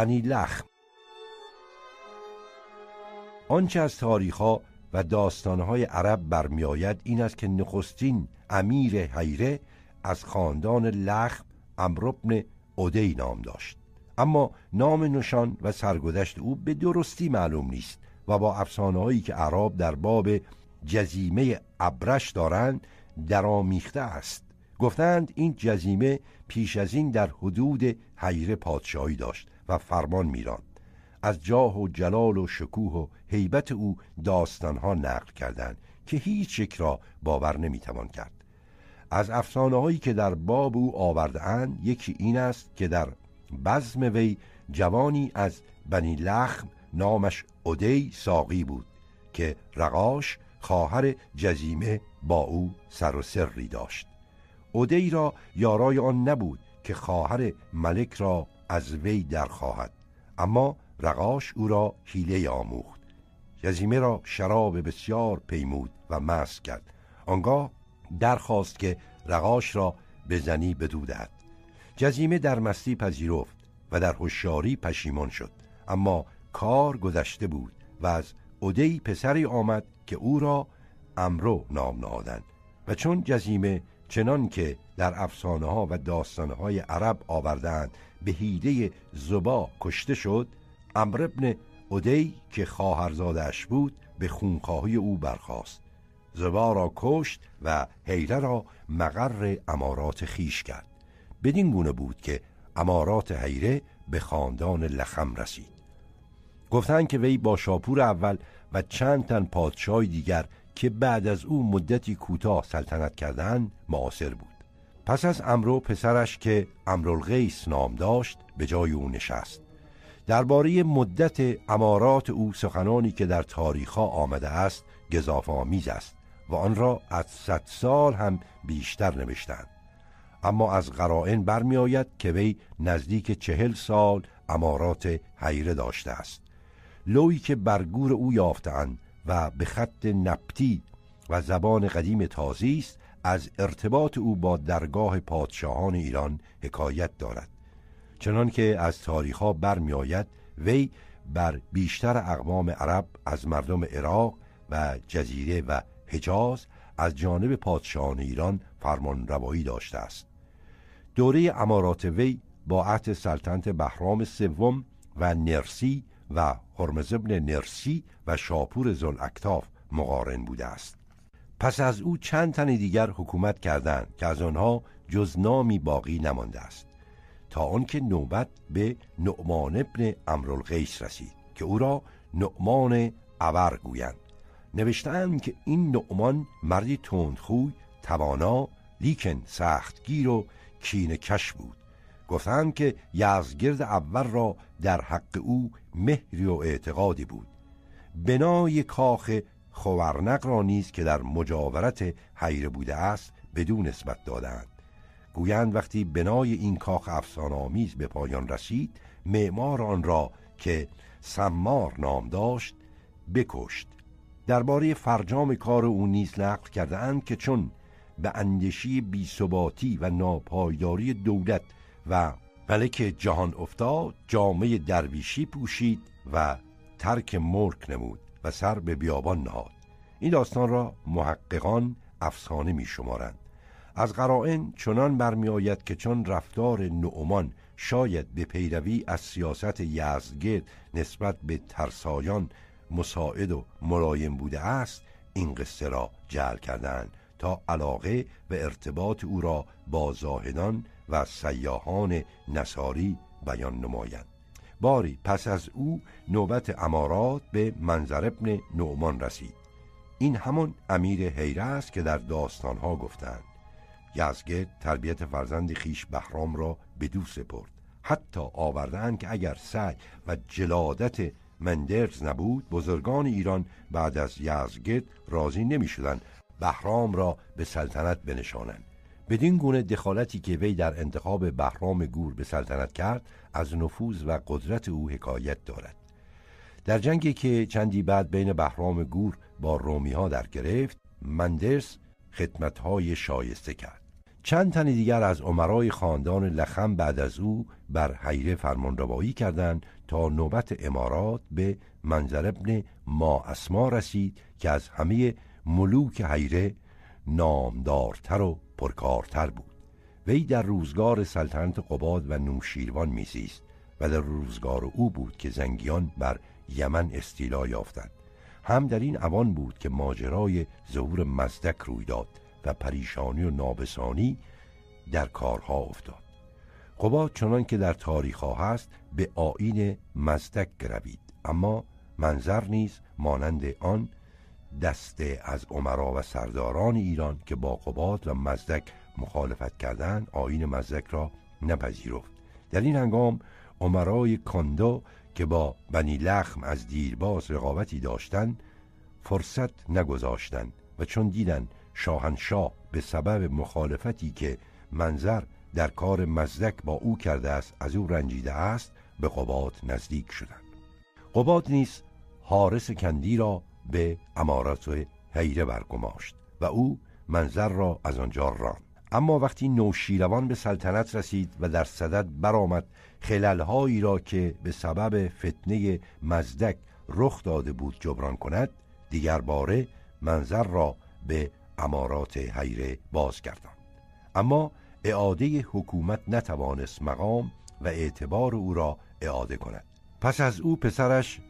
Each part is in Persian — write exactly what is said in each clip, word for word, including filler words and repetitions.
بنی لخم. آنچه از تاریخ‌ها و داستان‌های عرب برمی آید این است که نخستین امیر حیره از خاندان لخم عمرو بن عدی نام داشت، اما نام نشان و سرگذشت او به درستی معلوم نیست و با افسانه‌هایی که عرب در باب جذیمه ابرش دارند درامیخته است. گفتند این جذیمه پیش از این در حدود حیره پادشاهی داشت و فرمان می‌راند. از جاه و جلال و شکوه و هیبت او داستانها نقل کردند که هیچ یک را باور نمیتوان کرد. از افسانه‌هایی که در باب او آورده‌اند یکی این است که در بزم وی جوانی از بنی لخم نامش عدی ساقی بود که رقاش خواهر جذیمه با او سر و سری داشت. عدی را یارای آن نبود که خواهر ملک را از وی درخواهد، اما رقاش او را حیله آموخت. جذیمه را شراب بسیار پیمود و مست کرد. آنگاه درخواست که رقاش را به زنی بدو دهد. جذیمه در مستی پذیرفت و در هوشیاری پشیمان شد، اما کار گذشته بود و از عدی پسری آمد که او را عمرو نام نهادند. و چون جذیمه چنان که در افسانه‌ها و داستان‌های عرب آوردند به حیله زبا کشته شد، عمرو بن عدی که خواهرزاده‌اش بود به خونخواهی او برخاست، زبا را کشت و حیله را مقر امارات خیش کرد. بدین گونه بود که امارات حیره به خاندان لخم رسید. گفتند که وی با شاپور اول و چند تن پادشاه دیگر که بعد از او مدتی کوتاه سلطنت کردند معاصر بود. پس از عمرو پسرش که امرؤالقیس نام داشت به جای او نشست. درباره مدت امارات او سخنانی که در تاریخ‌ها آمده است گزافه‌آمیز است و آن را از صد سال هم بیشتر نوشتند، اما از قرائن برمی آید که وی نزدیک چهل سال امارات حیره داشته است. لوحی که برگور او یافتند و به خط نبطی و زبان قدیم تازی است از ارتباط او با درگاه پادشاهان ایران حکایت دارد. چنان که از تاریخ‌ها برمی آید وی بر بیشتر اقوام عرب از مردم عراق و جزیره و حجاز از جانب پادشاهان ایران فرمان روایی داشته است. دوره امارات وی با عهد سلطنت بهرام سوم و نرسی و هرمز ابن نرسی و شاپور زل اکتاف مقارن بوده است. پس از او چند تن دیگر حکومت کردند که از آنها جز نامی باقی نمانده است، تا آنکه نوبت به نعمان ابن امرؤالقیس رسید که او را نعمان ابر گویند. نوشتند که این نعمان مردی تندخوی، توانا، لیکن سختگیر و کینه کش بود. گفتند که یزدگرد اول را در حق او مهری و اعتقادی بود. بنای کاخ خورنق را نیز که در مجاورت حیره بوده است بدون نسبت دادند. گویند وقتی بنای این کاخ افسانه‌آمیز به پایان رسید معمار آن را که سمار نام داشت بکشت. درباره فرجام کار او نیز نقل کرده‌اند که چون به اندیشه بی‌ثباتی و ناپایداری دولت و ملک جهان افتاد جامه درویشی پوشید و ترک ملک نمود و سر به بیابان نهاد. این داستان را محققان افسانه می شمارند. از قرائن چنان برمی آید که چون رفتار نعمان شاید به پیروی از سیاست یزدگرد نسبت به ترسایان مساعد و ملایم بوده است این قصه را جعل کردند تا علاقه و ارتباط او را با زاهدان و سیاحان نصاری بیان نمایند. باری پس از او نوبت امارات به منذر ابن نعمان رسید. این همان امیر حیره است که در داستانها گفتند. یزدگرد تربیت فرزند خیش بهرام را به دو سپرد. حتی آوردند که اگر سعی و جلادت مندرز نبود بزرگان ایران بعد از یزدگرد راضی نمی شدند بهرام را به سلطنت بنشانند. بدین گونه دخالتی که وی در انتخاب بهرام گور به سلطنت کرد از نفوذ و قدرت او حکایت دارد. در جنگی که چندی بعد بین بهرام گور با رومی ها در گرفت مندرس خدمت‌های شایسته کرد. چند تن دیگر از امرای خاندان لخم بعد از او بر حیره فرمانروایی کردند تا نوبت امارات به منذر ابن مااسما رسید که از همه ملوک حیره نامدارتر و پرکارتر بود. وی در روزگار سلطنت قباد و نوشیروان میزیست و در روزگار او بود که زنگیان بر یمن استیلا یافتند. هم در این اوان بود که ماجرای ظهور مزدک روی داد و پریشانی و نابسانی در کارها افتاد. قباد چنان که در تاریخها هست به آیین مزدک گروید، اما منظر نیز مانند آن دسته از امرا و سرداران ایران که با قباد و مزدک مخالفت کردند آیین مزدک را نپذیرفت. در این هنگام امرای کاندا که با بنی لخم از دیرباز رقابتی داشتند فرصت نگذاشتند و چون دیدند شاهنشاه به سبب مخالفتی که منظر در کار مزدک با او کرده است از او رنجیده است به قباد نزدیک شدند. قباد نیز حارس کندی را به امارات حیره برگماشت و او منظر را از آنجا راند. اما وقتی نوشیروان به سلطنت رسید و در صدد برآمد خلل‌هایی را که به سبب فتنه مزدک رخ داده بود جبران کند، دیگر باره منظر را به امارات حیره بازگرداند. اما اعاده حکومت نتوانست مقام و اعتبار او را اعاده کند. پس از او پسرش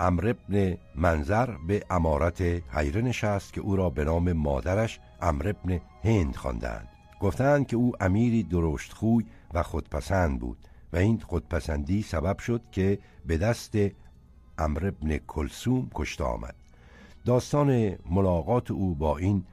عمرو بن منذر به امارت حیره نشست که او را به نام مادرش عمرو بن هند خواندند. گفتند که او امیری درشتخوی و خودپسند بود و این خودپسندی سبب شد که به دست عمرو بن کلثوم کشته آمد. داستان ملاقات او با این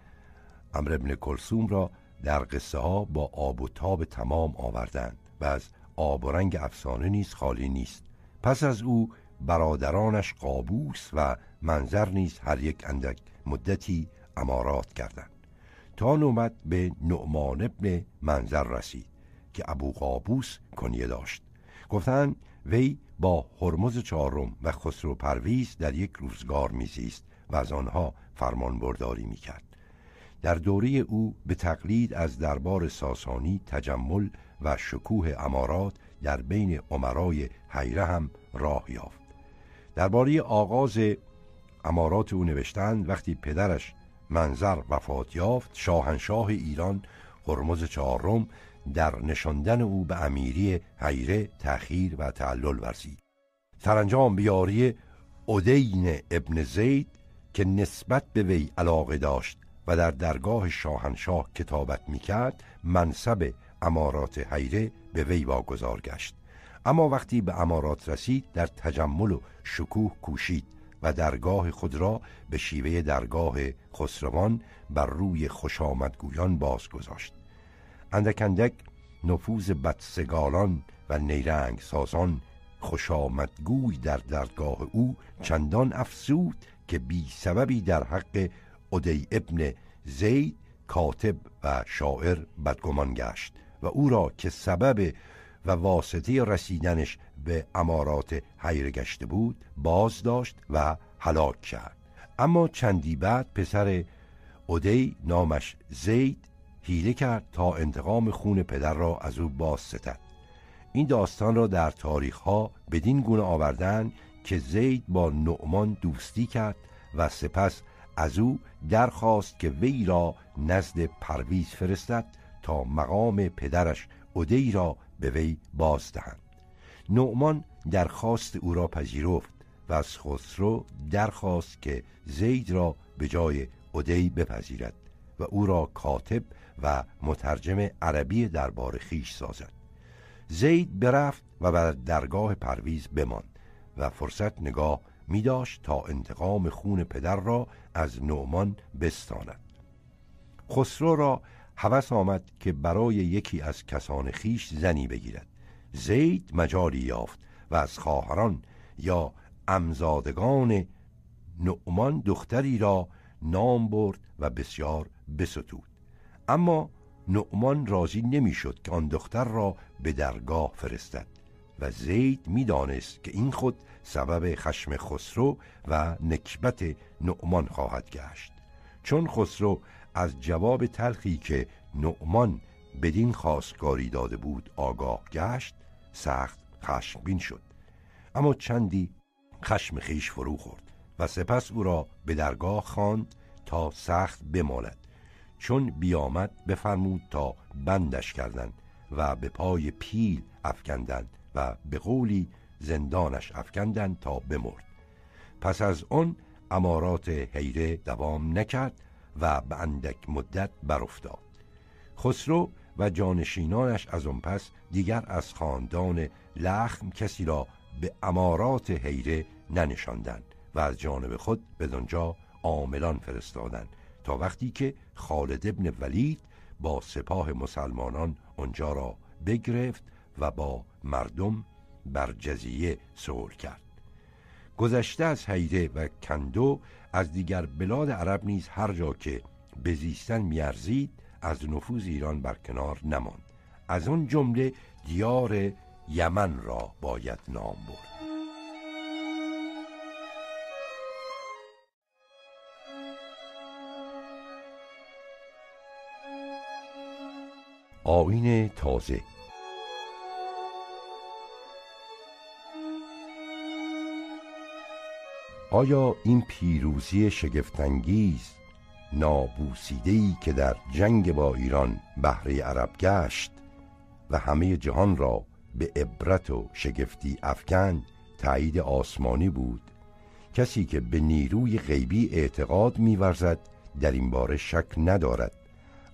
عمرو بن کلثوم را در قصه ها با آب و تاب تمام آوردند و از آب و رنگ افسانه نیز خالی نیست. پس از او برادرانش قابوس و منظر نیز هر یک اندک مدتی امارات کردند تا نوبت به نعمان ابن منذر رسید که ابو قابوس کنیه داشت. گفتند وی با هرمز چهارم و خسرو پرویز در یک روزگار میزیست و از آنها فرمان برداری میکرد. در دوره او به تقلید از دربار ساسانی تجمل و شکوه امارات در بین امرای حیره هم راه یافت. درباره آغاز امارات او نوشتند وقتی پدرش منظر وفات یافت شاهنشاه ایران هرمز چهارم در نشاندن او به امیری حیره تأخیر و تعلل ورزید. سرانجام به یاری عدین ابن زید که نسبت به وی علاقه داشت و در درگاه شاهنشاه کتابت میکرد منصب امارات حیره به وی واگذار گشت. اما وقتی به امارات رسید در تجمل و شکوه کوشید و درگاه خود را به شیوه درگاه خسروان بر روی خوشامدگویان بازگذاشت. اندک اندک نفوذ بدسگالان و نیرنگ سازان خوشامدگوی در درگاه او چندان افزود که بی سببی در حق عدی ابن زید کاتب و شاعر بدگمان گشت و او را که سبب و واسطه رسیدنش به امارات حیره گشته بود بازداشت و هلاک کرد. اما چندی بعد پسر عدی نامش زید حیله کرد تا انتقام خون پدر را از او بازستد. این داستان را در تاریخ ها بدین گونه آوردن که زید با نعمان دوستی کرد و سپس از او درخواست که وی را نزد پرویز فرستد تا مقام پدرش عدی را به وی بازدهند. نعمان درخواست او را پذیرفت و از خسرو درخواست که زید را به جای عدی بپذیرد و او را کاتب و مترجم عربی دربار خویش سازد. زید برفت و بر درگاه پرویز بماند و فرصت نگاه می داشت تا انتقام خون پدر را از نعمان بستاند. خسرو را هوس آمد که برای یکی از کسان خیش زنی بگیرد. زید مجالی یافت و از خواهران یا عمزادگان نعمان دختری را نام برد و بسیار بستود. اما نعمان راضی نمیشد که آن دختر را به درگاه فرستد و زید میدانست که این خود سبب خشم خسرو و نکبت نعمان خواهد گشت. چون خسرو از جواب تلخی که نعمان بدین خواستگاری داده بود آگاه گشت، سخت خشمگین شد، اما چندی خشم خیش فرو خورد و سپس او را به درگاه خواند تا سخت بماند. چون بیامد بفرمود تا بندش کردند و به پای پیل افکندند و به قولی زندانش افکندند تا بمرد. پس از آن امارات حیره دوام نکرد و به اندک مدت برافتاد. خسرو و جانشینانش از آن پس دیگر از خاندان لخم کسی را به امارات حیره ننشاندند و از جانب خود بدانجا عاملان فرستادند تا وقتی که خالد ابن ولید با سپاه مسلمانان آنجا را بگرفت و با مردم بر جزیه سهول کرد. گذشته از حیره و کندو از دیگر بلاد عرب نیز هر جا که بزیستن میارزید از نفوذ ایران برکنار نماند. از آن جمله دیار یمن را باید نام برد. آیین تازه. آیا این پیروزی شگفت‌انگیز نابوسیده‌ای که در جنگ با ایران بهره عرب گشت و همه جهان را به عبرت و شگفتی افکند تایید آسمانی بود؟ کسی که به نیروی غیبی اعتقاد می‌ورزد در این باره شک ندارد،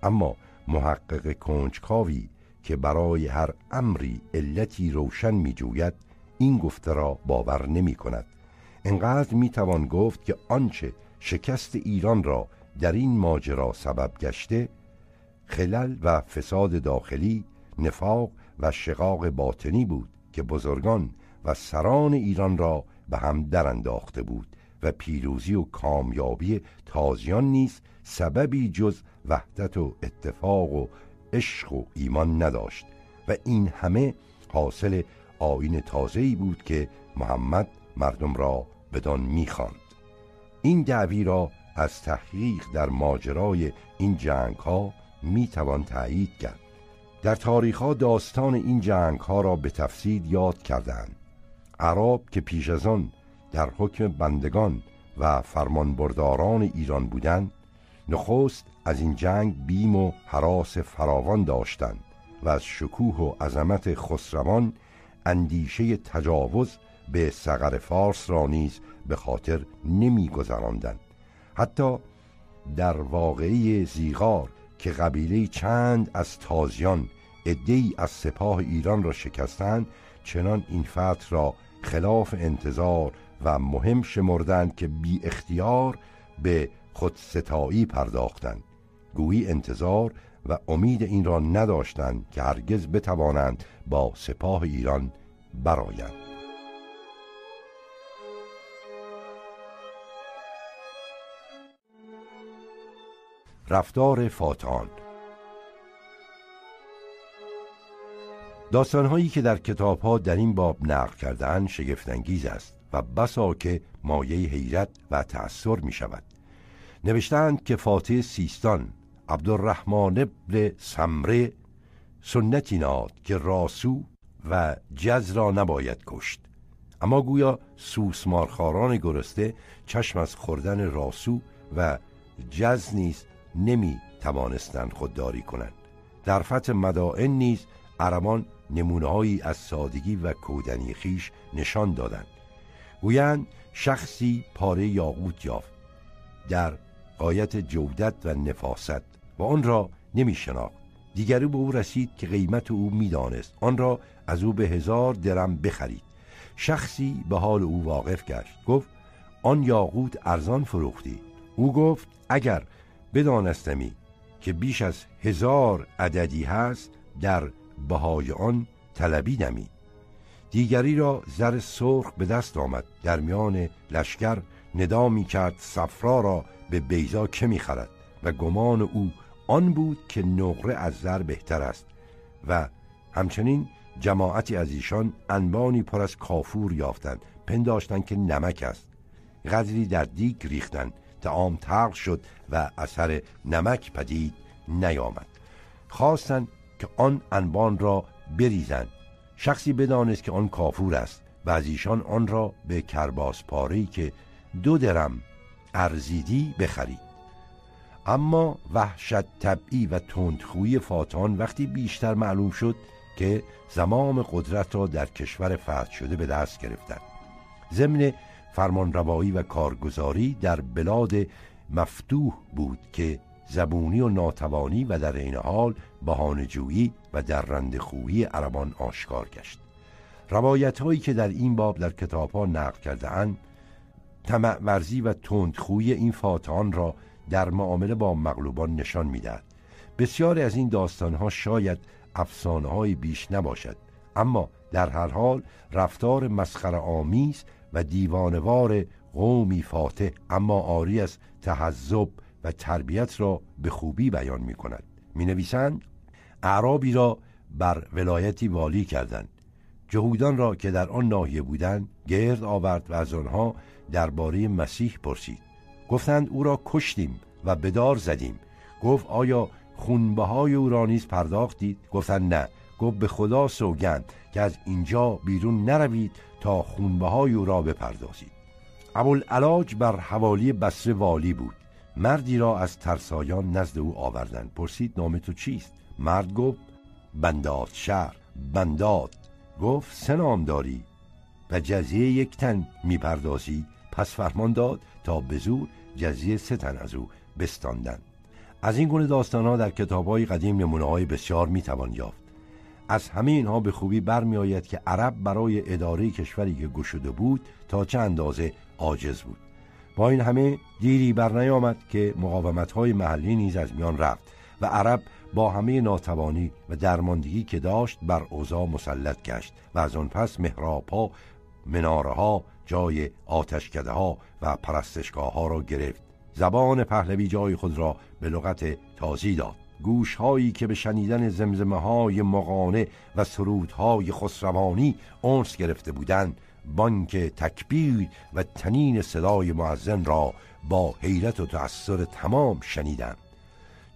اما محقق کنجکاوی که برای هر امری علتی روشن می‌جوید این گفته را باور نمی‌کند. انقدر میتوان گفت که آنچه شکست ایران را در این ماجرا سبب گشته، خلل و فساد داخلی، نفاق و شقاق باطنی بود که بزرگان و سران ایران را به هم درانداخته بود و پیروزی و کامیابی تازیان نیز سببی جز وحدت و اتفاق و عشق و ایمان نداشت و این همه حاصل آیین تازه‌ای بود که محمد مردم را بدان می‌خواند. این دعوی را از تحقیق در ماجرای این جنگ‌ها می‌توان تأیید کرد. در تاریخ‌ها داستان این جنگ‌ها را به تفصیل یاد کردند. عرب که پیش از آن در حکم بندگان و فرمانبرداران ایران بودند، نخست از این جنگ بیم و هراس فراوان داشتند و از شکوه و عظمت خسروان اندیشه تجاوز به سقر فارس را نیز به خاطر نمی‌گذراندند. حتی در واقعه زیغار که قبیله چند از تازیان عده‌ای از سپاه ایران را شکستند، چنان این فتح را خلاف انتظار و مهم شمردند که بی اختیار به خودستایی پرداختند، گویی انتظار و امید این را نداشتند که هرگز بتوانند با سپاه ایران برآیند. رفتار فاتحان. داستانهایی که در کتابها در این باب نقل کرده‌اند شگفت‌انگیز است و بسا که مایه حیرت و تأثر می شود. نوشتند که فاتح سیستان عبدالرحمن ابن سمره سنتی نهاد که راسو و جز را نباید کشت، اما گویا سوسمارخاران گرسته چشم از خوردن راسو و جز نیز نمی توانستند خودداری کنند. در فتح مدائن نیز عربان نمونه‌هایی از سادگی و کودنی خیش نشان دادند. گویند شخصی پاره یاقوت یافت در غایت جودت و نفاست و آن را نمی شناخت. دیگری به او رسید که قیمت او می دانست، آن را از او به هزار درم بخرید. شخصی به حال او واقف گشت، گفت آن یاقوت ارزان فروختی. او گفت اگر بدانستمی که بیش از هزار عددی هست در بهای آن طلبیدمی. دیگری را زر سرخ به دست آمد، در میان لشکر ندا می کرد صفرا را به بیضا که می خرد و گمان او آن بود که نقره از زر بهتر است و همچنین جماعتی از ایشان انبانی پر از کافور یافتند، پنداشتند که نمک است. قدری در دیگ ریختند، طعام تلخ شد و اثر نمک پدید نیامد. خواستند که آن انبان را بریزند. شخصی بدانست که آن کافور است و از ایشان آن را به کرباس پاره‌ای که دو درم ارزیدی بخرید. اما وحشت طبعی و تندخویی فاتحان وقتی بیشتر معلوم شد که زمام قدرت را در کشور فتح شده به دست گرفتند. ضمن فرمانروایی و کارگزاری در بلاد مفتوح بود که زبونی و ناتوانی و در این حال بهانه‌جویی و درنده‌خویی عربان آشکار گشت. روایت‌هایی که در این باب در کتاب‌ها نقل کرده‌اند طمع ورزی و تندخویی این فاتحان را در معامله با مغلوبان نشان می‌دهد. بسیاری از این داستان‌ها شاید افسانه‌های بیش نباشد، اما در هر حال رفتار مسخره‌آمیز و دیوانه‌وار قومی فاتح اما عاری از تحزب و تربیت را به خوبی بیان می‌کند. می‌نویسند اعرابی را بر ولایتی والی کردند، جهودان را که در آن ناحیه بودند گرد آورد و از آنها درباره مسیح پرسید. گفتند او را کشتیم و به دار زدیم. گفت آیا خونبهای او را نیز پرداختید؟ گفتند نه. گفت به خدا سوگند که از اینجا بیرون نروید تا خونبهای او را بپردازید. ابوالعلاج بر حوالی بصره والی بود. مردی را از ترسایان نزد او آوردند. پرسید نام تو چیست؟ مرد گفت بنداد شهر. بنداد گفت سه نام داری و جزیه یک تن میپردازی. پس فرمان داد تا به زور جزیه سه تن از او بستاندند. از این گونه داستان‌ها در کتاب‌های قدیم نمونه‌های بسیار میتوان یافت. از همه اینها به خوبی برمی‌آید که عرب برای اداره کشوری که گشوده بود تا چه اندازه عاجز بود. با این همه دیری برنیامد که مقاومت‌های محلی نیز از میان رفت و عرب با همه ناتوانی و درماندگی که داشت بر اوضاع مسلط گشت و از آن پس محراب‌ها، مناره‌ها، جای آتشکده‌ها و پرستشگاه‌ها را گرفت. زبان پهلوی جای خود را به لغت تازی داد. گوش‌هایی که به شنیدن زمزمه‌های مقانع و سرودهای خسروانی انس گرفته بودند، بانک تکبیر و تنین صدای مؤذن را با حیرت و تأثر تمام شنیدند.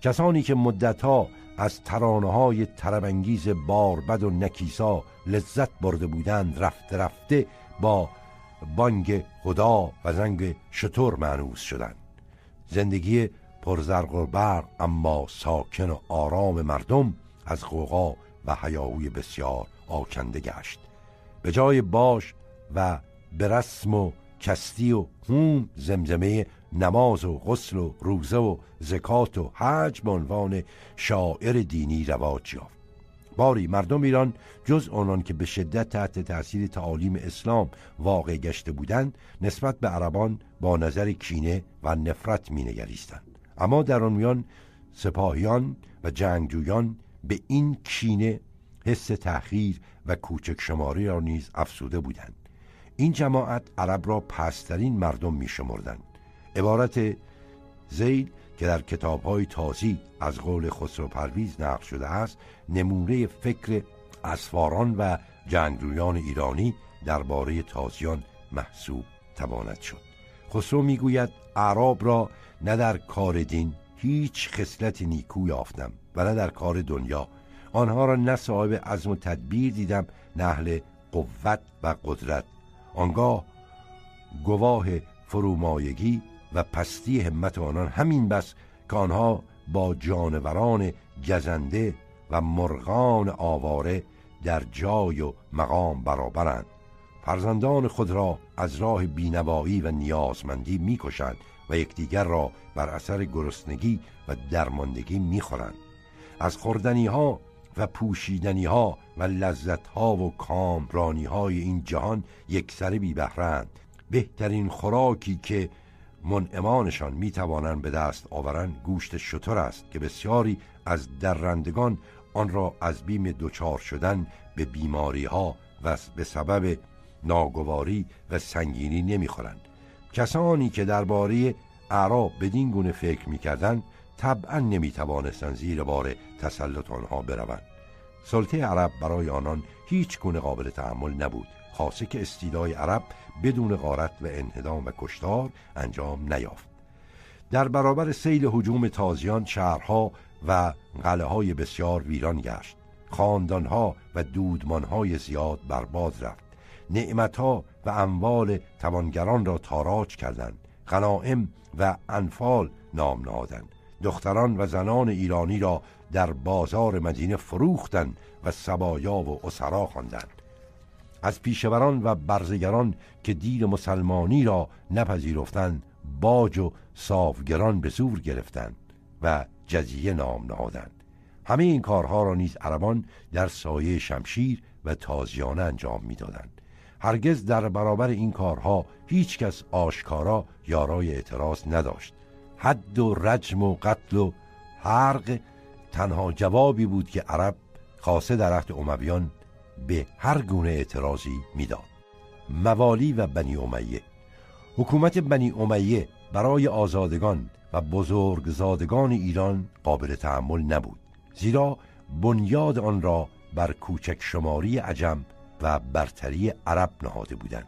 کسانی که مدت‌ها از ترانه‌های طرب‌انگیز باربد و نکیسا لذت برده بودند، رفته رفته با بانگ خدا و زنگ شتر مانوس شدند. زندگی پرزرق و برق اما ساکن و آرام مردم از غوغا و هیاهوی بسیار آکنده گشت. به جای باش و به رسم و کستی و هوم، زمزمه نماز و غسل و روزه و زکات و حج به عنوان شاعر دینی رواج یافت. باری مردم ایران جز آنان که به شدت تحت تأثیر تعالیم اسلام واقع گشته بودند، نسبت به عربان با نظر کینه و نفرت مینگریستند. اما در آن میان سپاهیان و جنگجویان به این کینه حس تحقیر و کوچک شماری را نیز افسوده بودند. این جماعت عرب را پست‌ترین مردم می شمردند. عبارت زید که در کتاب‌های تازی از قول خسرو پرویز نقل شده است، نمونه فکر اسواران و جنگجویان ایرانی درباره تازیان محسوب تواند شد. خسرو میگوید اعراب را نه در کار دین هیچ خصلت نیکو یافتم و نه در کار دنیا. آنها را نه صاحب عزم و تدبیر دیدم، نه اهل قوت و قدرت. آنگاه گواه فرومایگی و پستی همت آنان همین بس که آنها با جانوران گزنده و مرغان آواره در جای و مقام برابرند. فرزندان خود را از راه بینوایی و نیازمندی میکشند و یکدیگر را بر اثر گرسنگی و درماندگی میخورند. از خوردنی ها و پوشیدنی ها و لذت ها و کامرانی های این جهان یکسره بی بهره‌اند. بهترین خوراکی که منعمانشان می توانند به دست آورند گوشت شتر است که بسیاری از درندگان آن را از بیم دچار شدن به بیماری ها و به سبب ناگواری و سنگینی نمی خورند. کسانی که درباره اعراب بدین گونه فکر می کردند طبعا نمی توانستند زیر بار تسلط آنها بروند. سلطه عرب برای آنان هیچ گونه قابل تحمل نبود، خاصه که استیلای عرب بدون غارت و انهدام و کشتار انجام نیافت. در برابر سیل هجوم تازیان شهرها و قلعه‌های بسیار ویران گشت، خاندانها و دودمانهای زیاد برباد رفت، نعمتها و اموال توانگران را تاراج کردند، غنائم و انفال نام نهادند، دختران و زنان ایرانی را در بازار مدینه فروختند و سبایا و اسرا خواندند. از پیشوران و برزگران که دین مسلمانی را نپذیرفتند باج و صافگران به زور گرفتند و جزیه نام نهادند. همه این کارها را نیز عربان در سایه شمشیر و تازیانه انجام میدادند. هرگز در برابر این کارها هیچ کس آشکارا یارای اعتراض نداشت. حد و رجم و قتل و حرق تنها جوابی بود که عرب خاصه در عهد امویان به هر گونه اعتراضی میداد. موالی و بنی امیه. حکومت بنی امیه برای آزادگان و بزرگزادگان ایران قابل تحمل نبود، زیرا بنیاد آن را بر کوچک شماری عجم و برتری عرب نهاده بودند.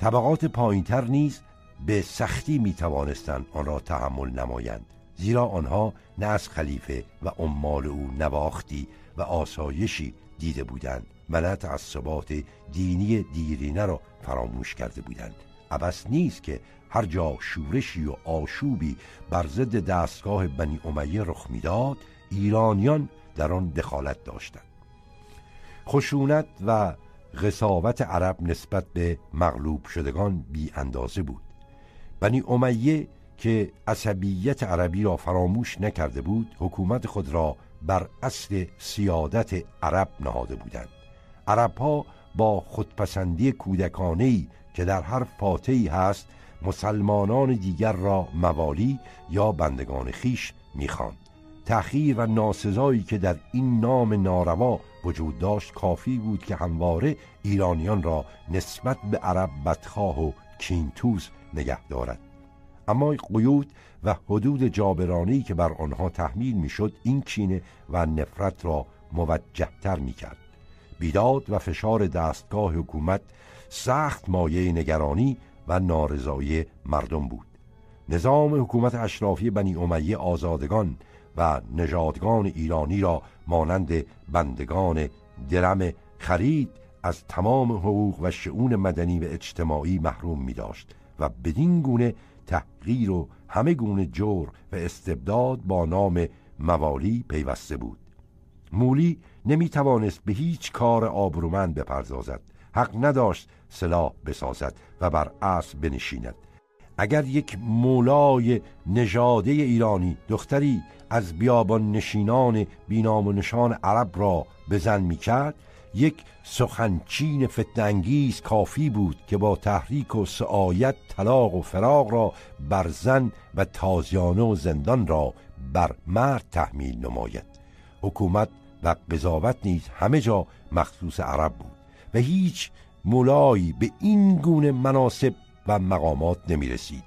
طبقات پایینتر نیز به سختی می توانستند آن را تحمل نمایند، زیرا آنها نه از خلیفه و عمال او نواختی و آسایشی دیده بودند و نه تعصبات دینی دیرینه را فراموش کرده بودند. عبث نیست که هر جا شورشی و آشوبی بر ضد دستگاه بنی امیه رخ میداد، ایرانیان در آن دخالت داشتند. خشونت و قساوت عرب نسبت به مغلوب شدگان بی اندازه بود. بنی امیه که عصبیت عربی را فراموش نکرده بود، حکومت خود را بر اصل سیادت عرب نهاده بودند. عرب‌ها با خودپسندی کودکانه‌ای که در هر فاتحی هست، مسلمانان دیگر را موالی یا بندگان خیش می‌خواند. تأخیر و ناسزایی که در این نام ناروا وجود داشت کافی بود که همواره ایرانیان را نسبت به عرب بدخواه و کینتوز نگه دارد. اما قیود و حدود جابرانی که بر آنها تحمیل میشد این کینه و نفرت را موجه‌تر میکرد. بیداد و فشار دستگاه حکومت سخت مایه نگرانی و نارضایی مردم بود. نظام حکومت اشرافی بنی امیه آزادگان و نژادگان ایرانی را مانند بندگان درم خرید از تمام حقوق و شئون مدنی و اجتماعی محروم می داشت و بدین گونه تحقیر و همه گونه جور و استبداد با نام موالی پیوسته بود. مولی نمی توانست به هیچ کار آبرومند بپردازد، حق نداشت سلاح بسازد و بر اسب بنشیند. اگر یک مولای نژاده ایرانی دختری از بیابان نشینان بینام و نشان عرب را بزن می کرد، یک سخنچین فتنگیز کافی بود که با تحریک و سعایت طلاق و فراق را بر زن و تازیانه و زندان را بر مرد تحمیل نماید. حکومت و قضاوت نیز همه جا مخصوص عرب بود و هیچ مولایی به این گونه مناسب و مقامات نمی رسید.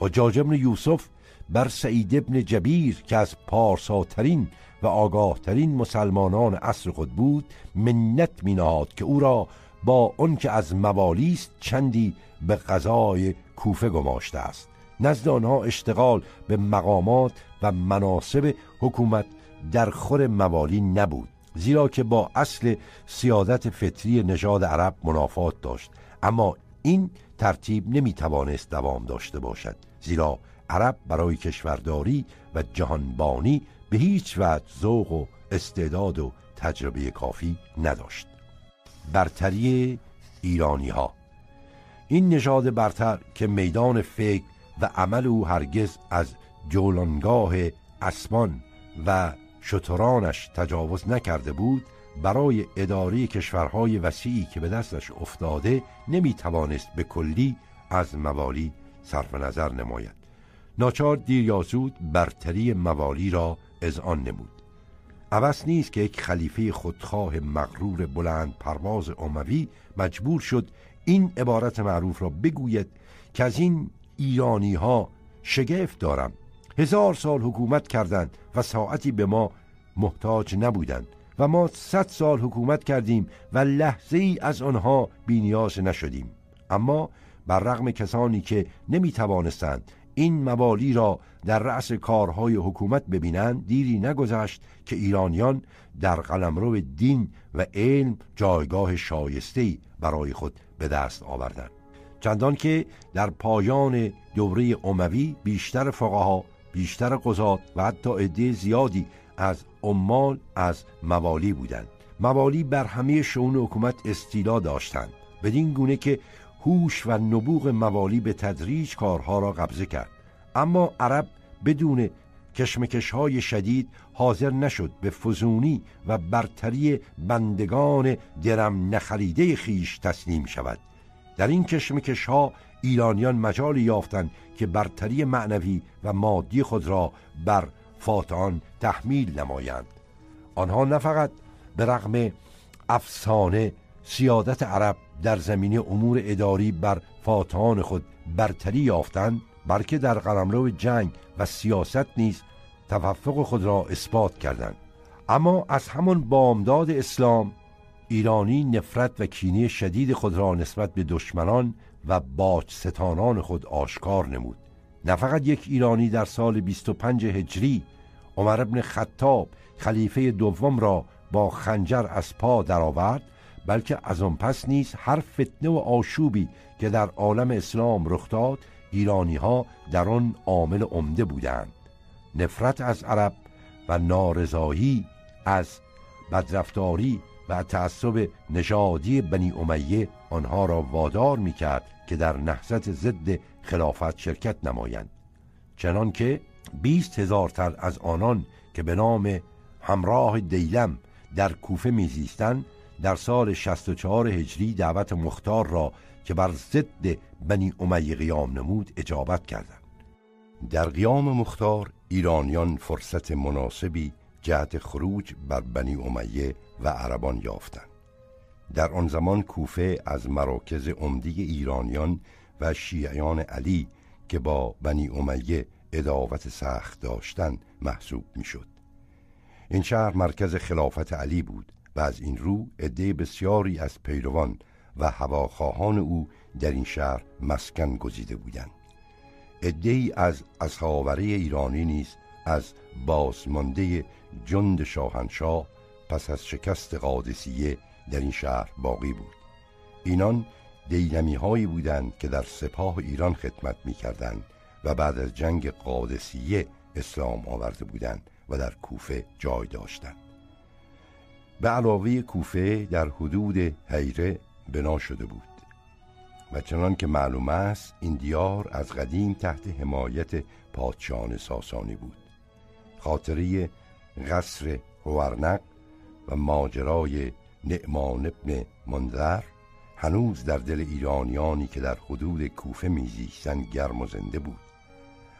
حجاج ابن یوسف بر سعید ابن جبیر که از پارساترین و آگاهترین مسلمانان عصر خود بود منت می نهاد که او را با اون که از موالیست چندی به قضای کوفه گماشته است. نزد آنها اشتغال به مقامات و مناصب حکومت در خور موالی نبود، زیرا که با اصل سیادت فطری نژاد عرب منافات داشت. اما این ترتیب نمیتوانست دوام داشته باشد، زیرا عرب برای کشورداری و جهانبانی به هیچ وجه ذوق و استعداد و تجربه کافی نداشت. برتری ایرانی ها. این نژاد برتر که میدان فکر و عمل او هرگز از جولانگاه اسمان و شترانش تجاوز نکرده بود، برای اداره کشورهای وسیعی که به دستش افتاده نمیتوانست به کلی از موالی صرف نظر نماید. ناچار دیر یا زود برتری موالی را اذعان نمود. عبث نیست که یک خلیفه خودخواه مغرور بلند پرواز اموی مجبور شد این عبارت معروف را بگوید که از این ایرانی ها شگفت دارم، هزار سال حکومت کردند و ساعتی به ما محتاج نبودند و ما صد سال حکومت کردیم و لحظه ای از آنها بی نیاز نشدیم. اما بر رغم کسانی که نمی توانستند این موالی را در رأس کارهای حکومت ببینند دیری نگذشت که ایرانیان در قلمرو دین و علم جایگاه شایسته‌ای برای خود به دست آوردند، چندان که در پایان دوره اموی بیشتر فقها، بیشتر قضات و حتی عده زیادی از عمال از موالی بودند. موالی بر همه شئون حکومت استیلا داشتند، بدین گونه که هوش و نبوغ موالی به تدریج کارها را قبضه کرد. اما عرب بدون کشمکش‌های شدید حاضر نشد به فزونی و برتری بندگان درم نخریده خیش تسلیم شود. در این کشمکش‌ها ایرانیان مجال یافتند که برتری معنوی و مادی خود را بر فاتحان تحمیل نمایند. آنها نه فقط به رغم افسانه سیادت عرب در زمینه امور اداری بر فاتحان خود برتری یافتند، بلکه در قلمرو جنگ و سیاست نیز توفق خود را اثبات کردند. اما از همان بامداد اسلام ایرانی نفرت و کینه شدید خود را نسبت به دشمنان و باجستانان خود آشکار نمود. نه فقط یک ایرانی در سال بیست و پنج هجری عمر بن خطاب خلیفه دوم را با خنجر از پا درآورد، بلکه از آن پس نیز هر فتنه و آشوبی که در عالم اسلام رخ داد ایرانی‌ها در آن عامل عمده بودند. نفرت از عرب و نارضایی از بدرفتاری و تعصب نژادی بنی امیه آنها را وادار می‌کرد که در نهضت ضد خلافت شرکت نمایند، چنان که بیست هزار تر از آنان که به نام همراه دیلم در کوفه می‌زیستند در سال شصت و چهار هجری دعوت مختار را که بر ضد بنی امیه قیام نمود اجابت کردند. در قیام مختار ایرانیان فرصت مناسبی جهت خروج بر بنی امیه و عربان یافتند. در آن زمان کوفه از مراکز عمده ایرانیان و شیعیان علی که با بنی امیه عداوت سخت داشتند محسوب میشد. این شهر مرکز خلافت علی بود و از این رو عده بسیاری از پیروان و هواخواهان او در این شهر مسکن گزیده بودند. عده‌ای از اصحابره ایرانی نیز از بازمانده جند شاهنشاه پس از شکست قادسیه در این شهر باقی بود. اینان دیلمی هایی بودند که در سپاه ایران خدمت می کردند و بعد از جنگ قادسیه اسلام آورده بودند و در کوفه جای داشتند. به علاوه کوفه در حدود حیره بنا شده بود و چنان که معلوم است این دیار از قدیم تحت حمایت پادشاهان ساسانی بود. خاطره قصر هورنق و ماجرای نعمان ابن منذر هنوز در دل ایرانیانی که در حدود کوفه میزیستند گرم و زنده بود.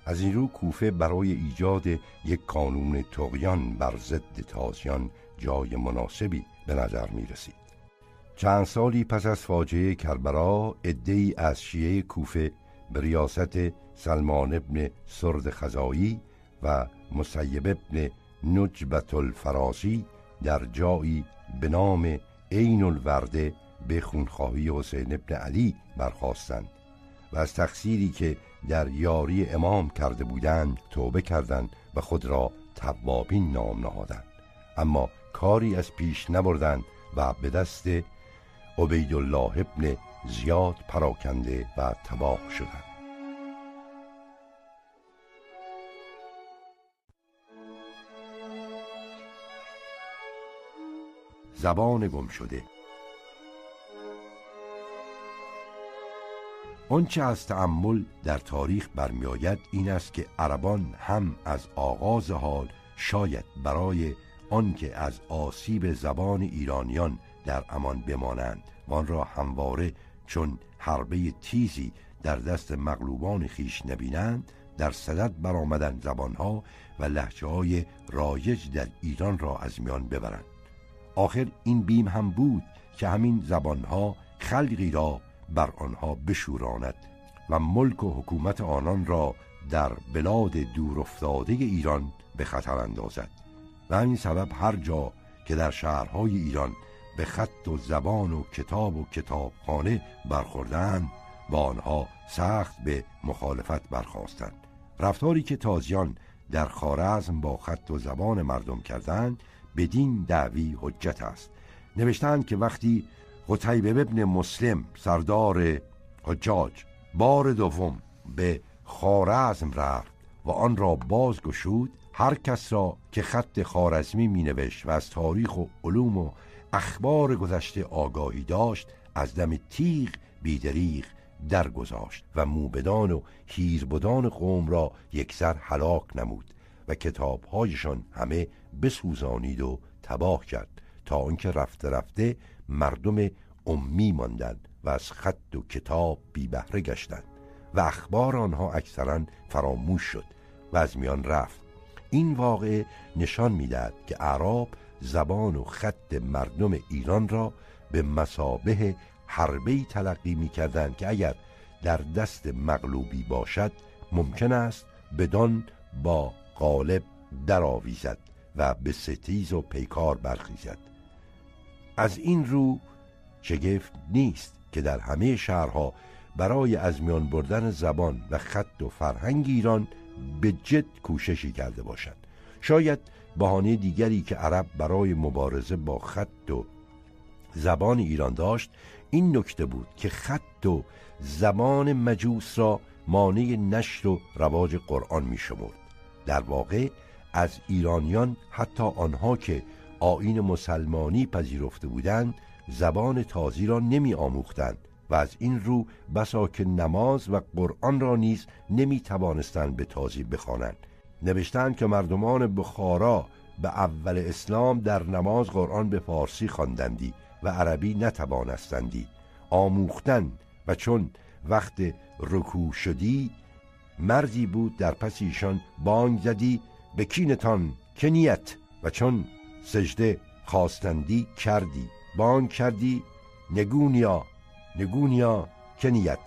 از این رو کوفه برای ایجاد یک کانون طغیان بر ضد تازیان جای مناسبی به نظر می رسید. چند سالی پس از فاجعه کربلا عده‌ای از شیعه کوفه به ریاست سلمان ابن سرد خزائی و مسیب ابن نجبت الفراسی در جایی به نام عین الورده به خونخواهی حسین ابن علی برخاستند و از تقصیری که در یاری امام کرده بودند توبه کردند و خود را توابین نام نهادند، اما کاری از پیش نبردند و به دست عبید الله ابن زیاد پراکنده و تباه شدند. زبان گم شده. آنچه از تأمل در تاریخ برمی آید این است که عربان هم از آغاز حال شاید برای آنکه از آسیب زبان ایرانیان در امان بمانند و آن را همواره چون حربه تیزی در دست مغلوبان خیش نبینند در صدد برآمدند زبانها و لهجه‌های رایج در ایران را از میان ببرند. آخر این بیم هم بود که همین زبانها خلقی را بر آنها بشوراند و ملک و حکومت آنان را در بلاد دور افتاده ایران به خطر اندازد و همین سبب هر جا که در شهرهای ایران به خط و زبان و کتاب و کتابخانه برخوردن و آنها سخت به مخالفت برخاستند. رفتاری که تازیان در خوارزم با خط و زبان مردم کردند بدین دعوی حجت است. نوشتند که وقتی قتیبة بن مسلم سردار حجاج بار دوم به خوارزم رفت و آن را بازگشود، هر کس را که خط خوارزمی می نوشت و از تاریخ و علوم و اخبار گذشته آگاهی داشت از دم تیغ بیدریغ درگذاشت و موبدان و هیزبدان قوم را یکسر هلاک نمود و کتابهایشان همه بسوزانید و تباه کرد تا آنکه رفته رفته مردم امی ماندند و از خط و کتاب بی بهره گشتند و اخبار آنها اکثرا فراموش شد و از میان رفت. این واقعه نشان می‌دهد که اعراب زبان و خط مردم ایران را به مثابه حربه‌ای تلقی می‌کردند که اگر در دست مغلوبی باشد ممکن است بدان با غالب درآویزد و به ستیز و پیکار برخیزد. از این رو شگفت نیست که در همه شهرها برای از میان بردن زبان و خط و فرهنگ ایران به جد کوششی کرده باشند. شاید بهانه دیگری که عرب برای مبارزه با خط و زبان ایران داشت این نکته بود که خط و زبان مجوس را مانع نشر و رواج قرآن می شمرد. در واقع از ایرانیان حتی آنها که آیین مسلمانی پذیرفته بودند زبان تازی را نمی آموختند و از این رو بسا که نماز و قرآن را نیز نمی توانستند به تازی بخوانند. نوشتند که مردمان بخارا به اول اسلام در نماز قرآن به فارسی خواندندی و عربی نتوانستندی. آموختن و چون وقت رکوع شدی مردی بود در پس ایشان بانگ زدی به کینتان که نیت، و چون سجده خواستندی کردی بانگ کردی نگونیا نگونیا که نیت.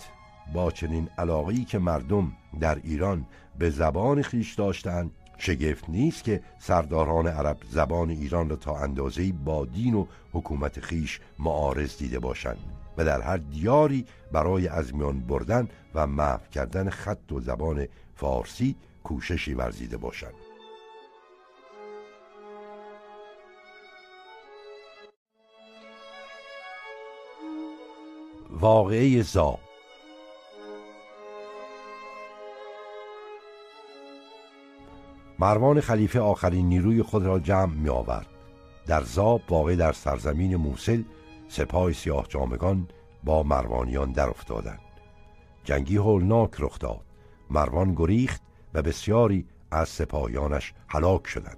با چنین علاقه‌ای که مردم در ایران به زبان خویش داشتند شگفت نیست که سرداران عرب زبان ایران را تا اندازه‌ای با دین و حکومت خویش معارض دیده باشند و در هر دیاری برای از میان بردن و محو کردن خط و زبان فارسی کوششی ورزیده باشند. واقعه زا. مروان خلیفه آخرین نیروی خود را جمع می آورد. در زاب واقع در سرزمین موصل سپاه سیاه جامگان با مروانیان در افتادند. جنگی هولناک رخ داد. مروان گریخت و بسیاری از سپاهیانش هلاک شدند.